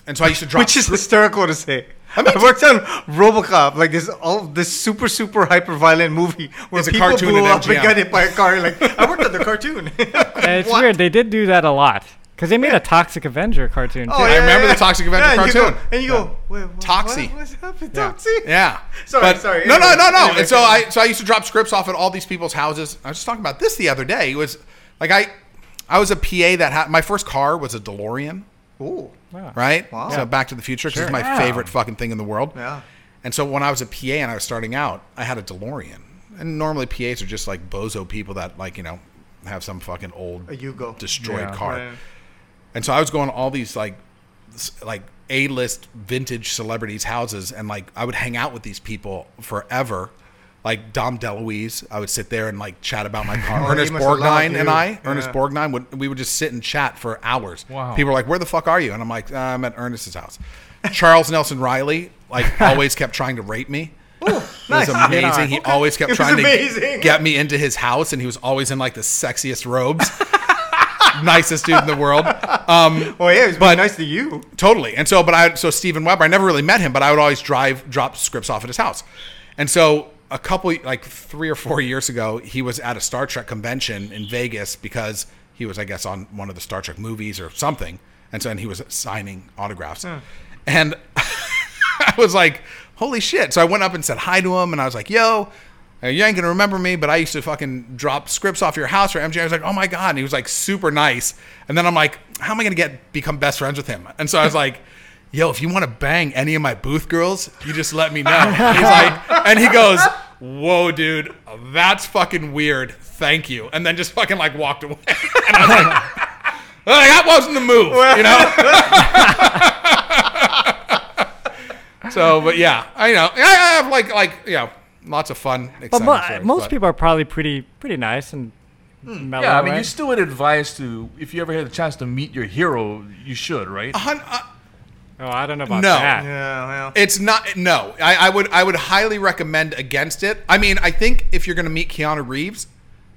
and so I used to drop. Which is hysterical to say. I mean, I worked on RoboCop, like this super hyper violent movie where people blew up and got hit by a car. Like I worked on the cartoon. It's weird. They did do that a lot. Because they made a Toxic Avenger cartoon, too. Oh, I remember the Toxic Avenger cartoon. And you go, wait, Toxie. What's happening, Toxie? Yeah. Sorry. No. And so I used to drop scripts off at all these people's houses. I was just talking about this the other day. It was like I was a PA that had – my first car was a DeLorean. Ooh. Yeah. Right? Wow. So Back to the Future, because it's my favorite fucking thing in the world. Yeah. And so when I was a PA and I was starting out, I had a DeLorean. And normally PAs are just like bozo people that like, you know, have some fucking old destroyed car. Right. And so I was going to all these like A-list vintage celebrities' houses, and like I would hang out with these people forever, like Dom DeLuise. I would sit there and like chat about my car. Ernest Borgnine we would just sit and chat for hours. Wow. People were like, "Where the fuck are you?" And I'm like, "I'm at Ernest's house." Charles Nelson Riley like always kept trying to rape me. Ooh, nice. It was amazing. He always kept trying to get me into his house, and he was always in like the sexiest robes. Nicest dude in the world. He's been nice to you. Totally. And so, so Steven Weber, I never really met him, but I would always drop scripts off at his house. And so a couple, like 3 or 4 years ago, he was at a Star Trek convention in Vegas because he was, I guess, on one of the Star Trek movies or something. And so, he was signing autographs. Huh. And I was like, holy shit. So I went up and said hi to him. And I was like, yo. You ain't going to remember me, but I used to fucking drop scripts off your house for MJ. I was like, oh, my God. And he was like super nice. And then I'm like, how am I going to become best friends with him? And so I was like, yo, if you want to bang any of my booth girls, you just let me know. He's like, and he goes, whoa, dude, that's fucking weird. Thank you. And then just fucking like walked away. And I was like, that wasn't the move, you know? So, but yeah, I know. I have like, you know. Lots of fun. But most people are probably pretty nice and mellow. Yeah, I mean, you still would advise to, if you ever had the chance to meet your hero, you should, right? I don't know about that. Yeah, well. It's not. No, I would highly recommend against it. I mean, I think if you're going to meet Keanu Reeves,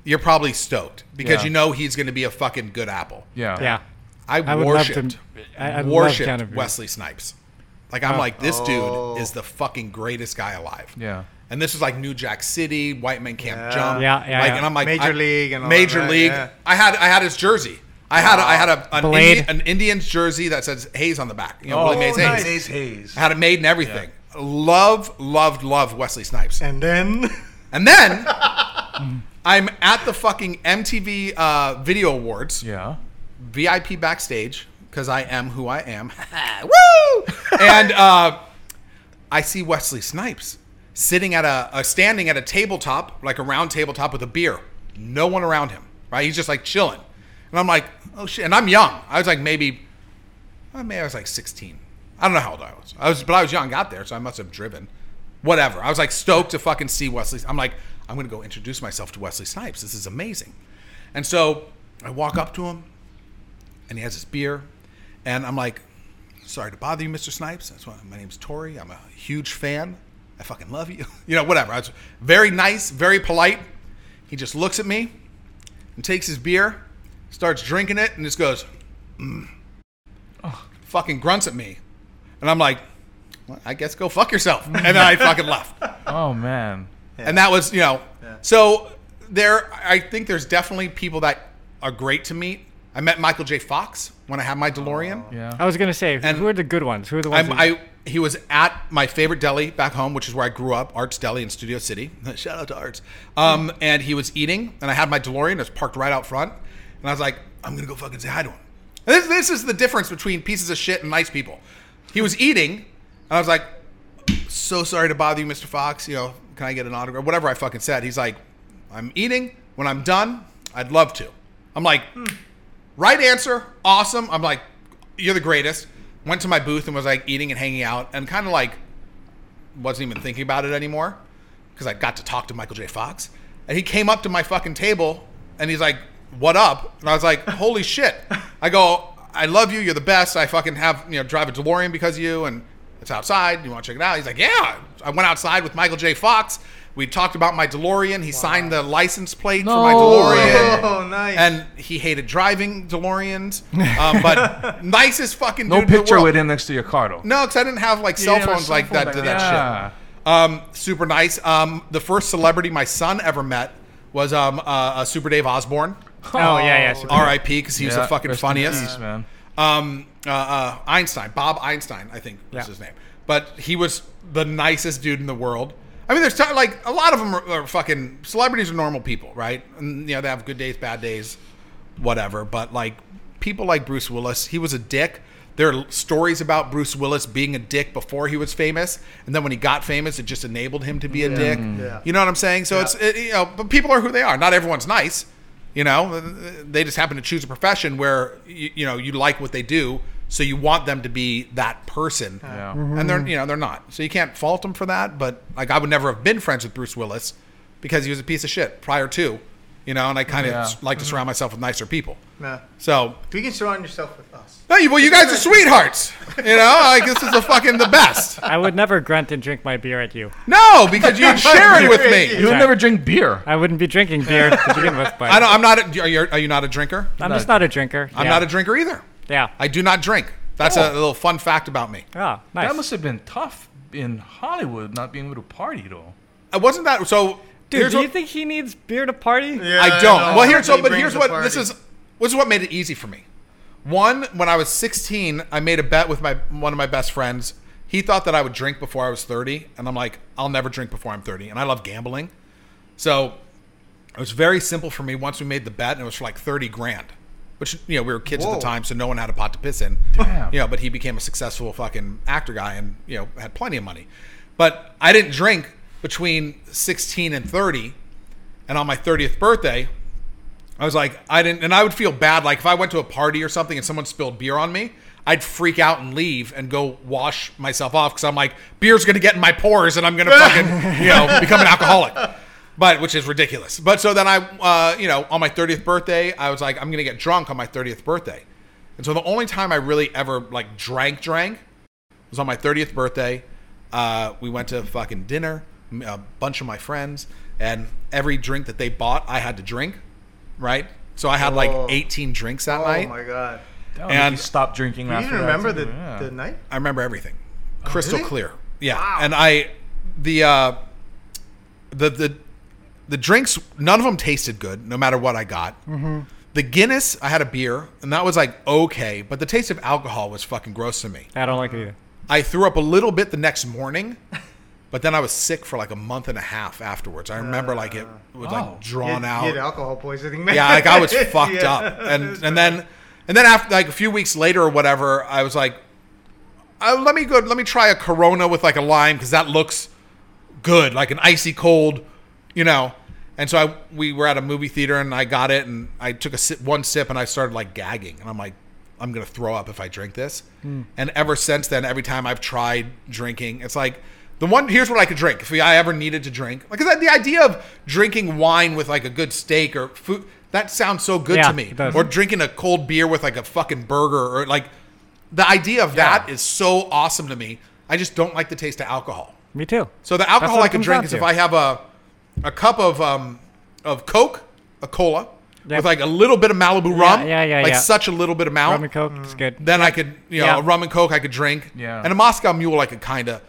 you're probably stoked because you know he's going to be a fucking good apple. Yeah, yeah. I worshipped Wesley Snipes. Like I'm like this dude is the fucking greatest guy alive. Yeah. And this is like New Jack City, White Men Can't Jump. Yeah, yeah, like, yeah. And I'm like Major League and all that. I had his jersey. I had an Indians jersey that says Hayes on the back. You know, Willie Mays Hayes. Nice. Hayes. I had it made and everything. Yeah. Loved Wesley Snipes. And then I'm at the fucking MTV Video Awards. Yeah. VIP backstage, because I am who I am. Woo! And I see Wesley Snipes sitting at standing at a tabletop, like a round tabletop with a beer. No one around him, right? He's just like chilling. And I'm like, oh shit. And I'm young. I was like maybe I was like 16. I don't know how old I was. But I was young, got there, so I must have driven. Whatever. I was like stoked to fucking see Wesley. I'm like, I'm going to go introduce myself to Wesley Snipes. This is amazing. And so I walk up to him, and he has his beer. And I'm like, sorry to bother you, Mr. Snipes. My name's Tory. I'm a huge fan. I fucking love you. You know, whatever. I was very nice, very polite. He just looks at me and takes his beer, starts drinking it, and just goes, fucking grunts at me. And I'm like, well, I guess go fuck yourself. And then I fucking left. Oh, man. Yeah. And that was, you know. Yeah. So I think there's definitely people that are great to meet. I met Michael J. Fox when I had my DeLorean. Yeah. I was going to say, who are the good ones? Who are the ones? He was at my favorite deli back home, which is where I grew up, Arts Deli in Studio City. Shout out to Arts. And he was eating, and I had my DeLorean. It was parked right out front. And I was like, I'm going to go fucking say hi to him. And this is the difference between pieces of shit and nice people. He was eating, and I was like, so sorry to bother you, Mr. Fox. You know, can I get an autograph? Whatever I fucking said. He's like, I'm eating. When I'm done, I'd love to. I'm like... Right answer. Awesome. I'm like, you're the greatest. Went to my booth and was like eating and hanging out and kind of like wasn't even thinking about it anymore because I got to talk to Michael J. Fox. And he came up to my fucking table and he's like, what up? And I was like, holy shit. I go, I love you. You're the best. I fucking drive a DeLorean because of you and it's outside. You want to check it out? He's like, yeah. I went outside with Michael J. Fox. We talked about my DeLorean. He signed the license plate for my DeLorean. Oh, nice. And he hated driving DeLoreans. But nicest fucking dude in the world. No picture with him next to your car, though. No, because I didn't have like cell phones like that did that shit. Super nice. The first celebrity my son ever met was Super Dave Osborne. Oh, yeah, yeah. R.I.P. because he was the fucking funniest. Peace, man. Einstein. Bob Einstein, I think was his name. But he was the nicest dude in the world. I mean, there's like a lot of them are fucking celebrities are normal people, right? And, you know, they have good days, bad days, whatever. But like people like Bruce Willis, he was a dick. There are stories about Bruce Willis being a dick before he was famous, and then when he got famous, it just enabled him to be a dick. Yeah. You know what I'm saying? So but people are who they are. Not everyone's nice. You know, they just happen to choose a profession where you like what they do. So you want them to be that person, and they're not. So you can't fault them for that. But like, I would never have been friends with Bruce Willis because he was a piece of shit prior to, And I kind of like to surround myself with nicer people. Yeah. So you can surround yourself with us. No, you guys are sweethearts. Like this is the best. I would never grunt and drink my beer at you. No, because you'd share it with me. You would never drink beer. I wouldn't be drinking beer to begin with. But I'm not. Are you not a drinker? I'm just not a drinker. I'm not a drinker either. Yeah, I do not drink. That's a little fun fact about me. Yeah, nice. That must have been tough in Hollywood, not being able to party though. It wasn't that so. Dude, do you think he needs beer to party? Yeah, I don't. Well, here's what party. This is what made it easy for me. One, when I was 16, I made a bet with one of my best friends. He thought that I would drink before I was 30, and I'm like, I'll never drink before I'm 30, and I love gambling, so it was very simple for me. Once we made the bet, and it was for like $30,000. Which, we were kids at the time, so no one had a pot to piss in. Damn. But he became a successful fucking actor guy and, had plenty of money. But I didn't drink between 16 and 30. And on my 30th birthday, I was like, I didn't. And I would feel bad. Like if I went to a party or something and someone spilled beer on me, I'd freak out and leave and go wash myself off. Because I'm like, beer's going to get in my pores and I'm going to fucking, become an alcoholic. But which is ridiculous. But so then I, on my 30th birthday, I was like, I'm going to get drunk on my 30th birthday. And so the only time I really ever like drank was on my 30th birthday. We went to fucking dinner, a bunch of my friends, and every drink that they bought, I had to drink. Right. So I had like 18 drinks that night. Oh my God. And you stopped drinking after that. You remember the night? I remember everything. Crystal clear. Yeah. Wow. And the drinks, none of them tasted good, no matter what I got. Mm-hmm. The Guinness, I had a beer, and that was like okay, but the taste of alcohol was fucking gross to me. I don't like it either. I threw up a little bit the next morning, but then I was sick for like a month and a half afterwards. I remember like it was like drawn out. You had alcohol poisoning, man. Yeah, like I was fucked up. And then after like a few weeks later or whatever, I was like, let me try a Corona with like a lime because that looks good, like an icy cold, you know. And so we were at a movie theater, and I got it, and I took one sip, and I started like gagging, and I'm like, I'm gonna throw up if I drink this. And ever since then, every time I've tried drinking, it's like here's what I could drink if I ever needed to drink. Like the idea of drinking wine with like a good steak or food, that sounds so good to me. Or drinking a cold beer with like a fucking burger, or like the idea of that is so awesome to me. I just don't like the taste of alcohol. Me too. So the alcohol I can drink is if I have a cup of Coke, a cola, with like a little bit of Malibu rum, such a little bit amount. Rum and Coke is good. Then I could, a rum and Coke I could drink, and a Moscow Mule I could kind of.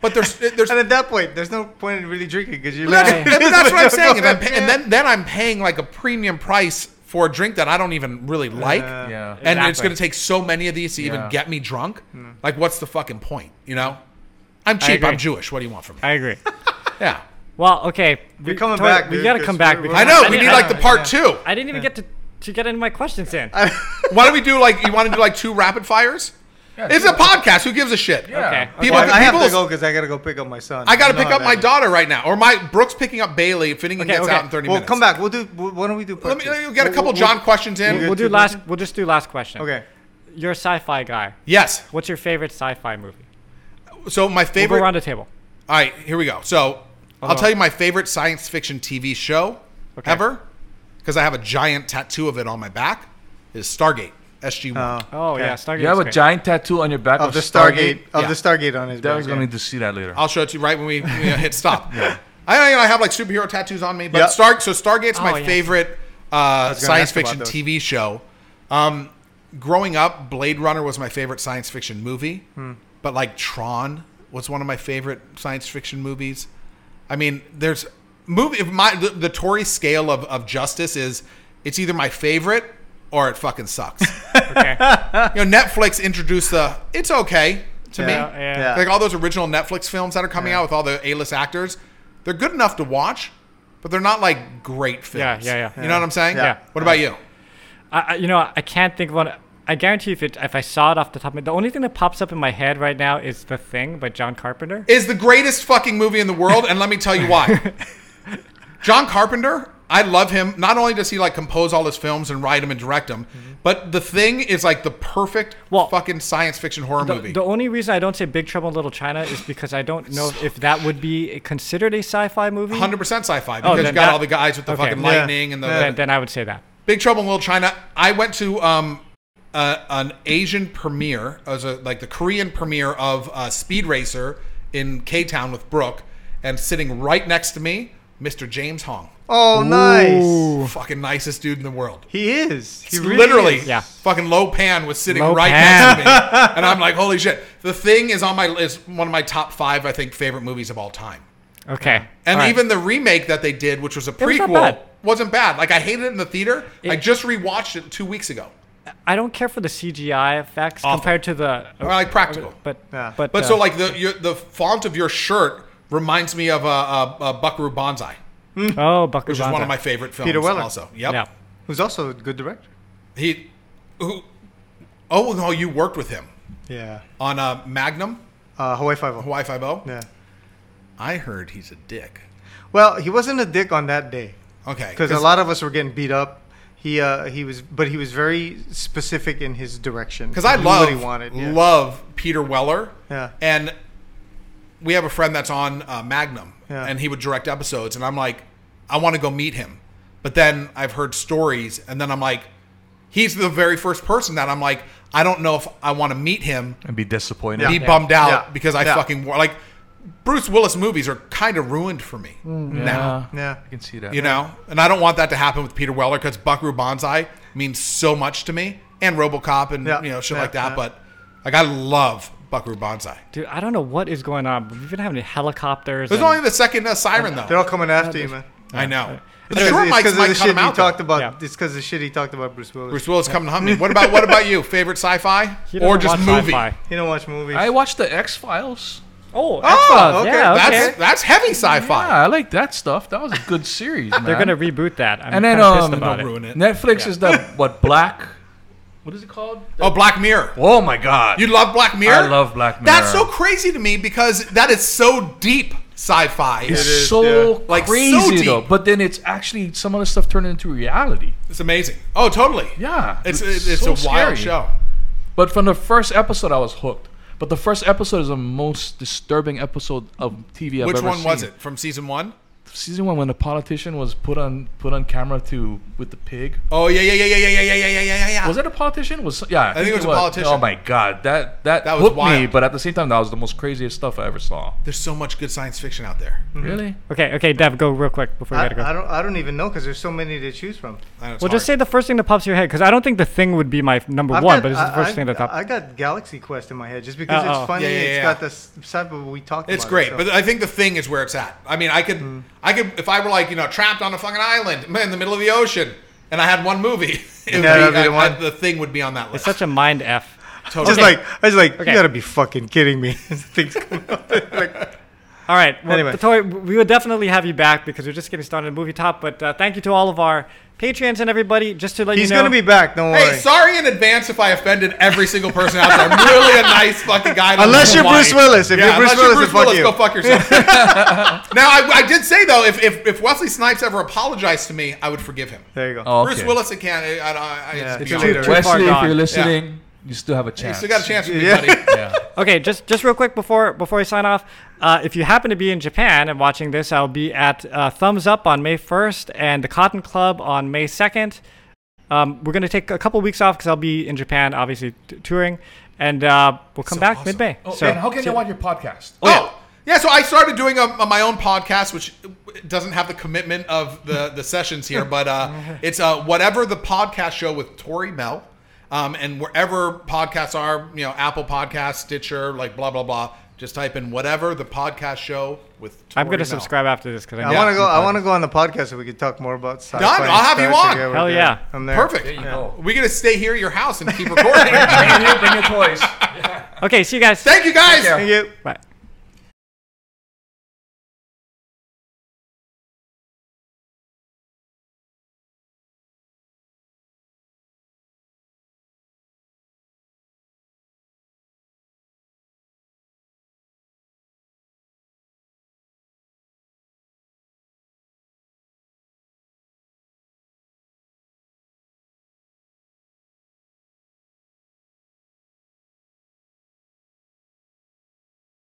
But there's and at that point, there's no point in really drinking because you're not. Right. That's what I'm saying. And then I'm paying like a premium price for a drink that I don't even really like, and it's going to take so many of these to even get me drunk. Like, what's the fucking point? You know, I'm cheap. I'm Jewish. What do you want from me? I agree. Yeah. Well, okay. We're coming back. We got to come back. I know. We need like the part two. I didn't even get to get into my questions in. Why don't we do like, you want to do like two rapid fires? Yeah, it's a podcast. Who gives a shit? Yeah. Okay. I have to go because I got to go pick up my son. I got to pick up my daughter right now. Or Brooke's picking up Bailey. Finnegan gets out in 30 minutes. Well, come back. Why don't we do part two? We'll get a couple John questions in. We'll just do last question. Okay. You're a sci-fi guy. Yes. What's your favorite sci-fi movie? So my favorite. We'll go around the table. All right. Here we go. So I'll tell you my favorite science fiction TV show ever, because I have a giant tattoo of it on my back, is Stargate, SG-1. Stargate. You have a giant tattoo on your back of the Stargate. Of the Stargate on his back. Devin's going to need to see that later. I'll show it to you right when we hit stop. Yeah. I have like superhero tattoos on me, but Stargate's my favorite science fiction TV show. Growing up, Blade Runner was my favorite science fiction movie, but like Tron was one of my favorite science fiction movies. I mean, there's movie. If the Tory scale of justice is, it's either my favorite or it fucking sucks. Okay. Netflix introduced it's okay to me. Yeah. Like all those original Netflix films that are coming out with all the A-list actors, they're good enough to watch, but they're not like great films. You know what I'm saying? Yeah. What about you? I can't think of one. I guarantee if I saw it off the top of my head, the only thing that pops up in my head right now is The Thing by John Carpenter. Is the greatest fucking movie in the world, and let me tell you why. John Carpenter, I love him. Not only does he like compose all his films and write them and direct them, but The Thing is like the perfect fucking science fiction horror movie. The only reason I don't say Big Trouble in Little China is because I don't know if that would be considered a sci-fi movie. 100% sci-fi, because you got all the guys with the fucking lightning and the... Then I would say that. Big Trouble in Little China, I went to... an Asian premiere, as the Korean premiere of Speed Racer in K-Town with Brooke, and sitting right next to me, Mr. James Hong. Oh, nice! Ooh. Fucking nicest dude in the world. He is. He really literally is. Yeah. Fucking Lo Pan was sitting next to me, and I'm like, holy shit! The Thing is is one of my top 5, I think, favorite movies of all time. Okay. And even the remake that they did, which was a prequel, wasn't bad. Like I hated it in the theater. I just rewatched it 2 weeks ago. I don't care for the CGI effects compared to the... Or like practical. But so like the font of your shirt reminds me of a Buckaroo Banzai. Oh, Buckaroo Banzai. Which is one of my favorite films. Peter Weller. Also. Yep. Yeah. Who's also a good director. You worked with him. Yeah. On Magnum. Hawaii Five-0. Hawaii Five-0. Yeah. I heard he's a dick. Well, he wasn't a dick on that day. Okay. Because a lot of us were getting beat up. He was very specific in his direction. Because I love Peter Weller. Yeah. And we have a friend that's on Magnum, and he would direct episodes, and I'm like, I want to go meet him, but then I've heard stories, and then I'm like, he's the very first person that I'm like, I don't know if I want to meet him and be disappointed, be bummed out because I fucking like. Bruce Willis movies are kind of ruined for me now. Yeah, I can see that. You know? And I don't want that to happen with Peter Weller because Buckaroo Banzai means so much to me, and RoboCop and shit like that. Yeah. But like I love Buckaroo Banzai. Dude, I don't know what is going on, but we've been having helicopters. There's only the second siren, though. They're all coming after you, man. I know. Sure, Mike's might come out. It's because the shit he talked about Bruce Willis. Bruce Willis coming to hunt me. What about you? Favorite sci-fi or just movie? You don't watch movies. I watch the X-Files. Oh, okay. Yeah, okay. That's heavy sci-fi. Yeah, I like that stuff. That was a good series, man. They're going to reboot that. I'm pissed about it. Ruin it. Netflix is the, Black... What is it called? Black Mirror. Oh, my God. You love Black Mirror? I love Black Mirror. That's so crazy to me because that is so deep sci-fi. It's so crazy, though. But then it's actually some of the stuff turned into reality. It's amazing. Oh, totally. Yeah. It's a wild show. But from the first episode, I was hooked. But the first episode is the most disturbing episode of TV I've ever seen. Which one was it? From season one? Season one, when the politician was put on camera with the pig. Oh yeah. Was it a politician? I think it was a politician. Oh my God, that was wild. Me, but at the same time, that was the most craziest stuff I ever saw. There's so much good science fiction out there. Mm-hmm. Really? Okay, Dev, go real quick before we gotta go. I don't even know because there's so many to choose from. Just say the first thing that pops your head because I don't think The Thing would be my number one, but it's the first thing that pops. I got Galaxy Quest in my head just because it's funny. It's got this side, but we talked about it. It's great, but I think The Thing is where it's at. I mean, I could, if I were trapped on a fucking island in the middle of the ocean, and I had one movie, The Thing would be on that list. It's such a mind F. Totally. I was like, you gotta be fucking kidding me. Things come out. All right. Well, anyway, Tory, we would definitely have you back because we're just getting started in Movie Top. But thank you to all of our Patreons and everybody. Just to let you know, he's gonna be back. Don't worry. Hey, sorry in advance if I offended every single person out there. I'm really a nice fucking guy. Unless you're Bruce Willis. If you're Bruce Willis, go fuck yourself. Now, I did say though, if Wesley Snipes ever apologized to me, I would forgive him. There you go. Oh, okay. Bruce Willis again. Wesley, if you're listening. Yeah. You still have a chance. You still got a chance with me, buddy. Yeah. Okay, just real quick before I sign off, if you happen to be in Japan and watching this, I'll be at Thumbs Up on May 1st and the Cotton Club on May 2nd. We're going to take a couple weeks off because I'll be in Japan, obviously, touring. And we'll come back mid-May. Oh, so, and how can you watch your podcast? Yeah, so I started doing my own podcast, which doesn't have the commitment of the sessions here, but it's Whatever the Podcast Show with Tory Mell. And wherever podcasts are, Apple Podcasts, Stitcher, blah, blah, blah. Just type in Whatever the Podcast Show with Tory Mell. I'm going to subscribe after this because I want to go. I want to go on the podcast so we can talk more about sci-fi. Done. I'll have you on. Hell yeah, I'm there. Perfect. There you go. We're going to stay here at your house and keep recording. Bring your toys. Okay, see you guys. Thank you guys. Thank you. Bye.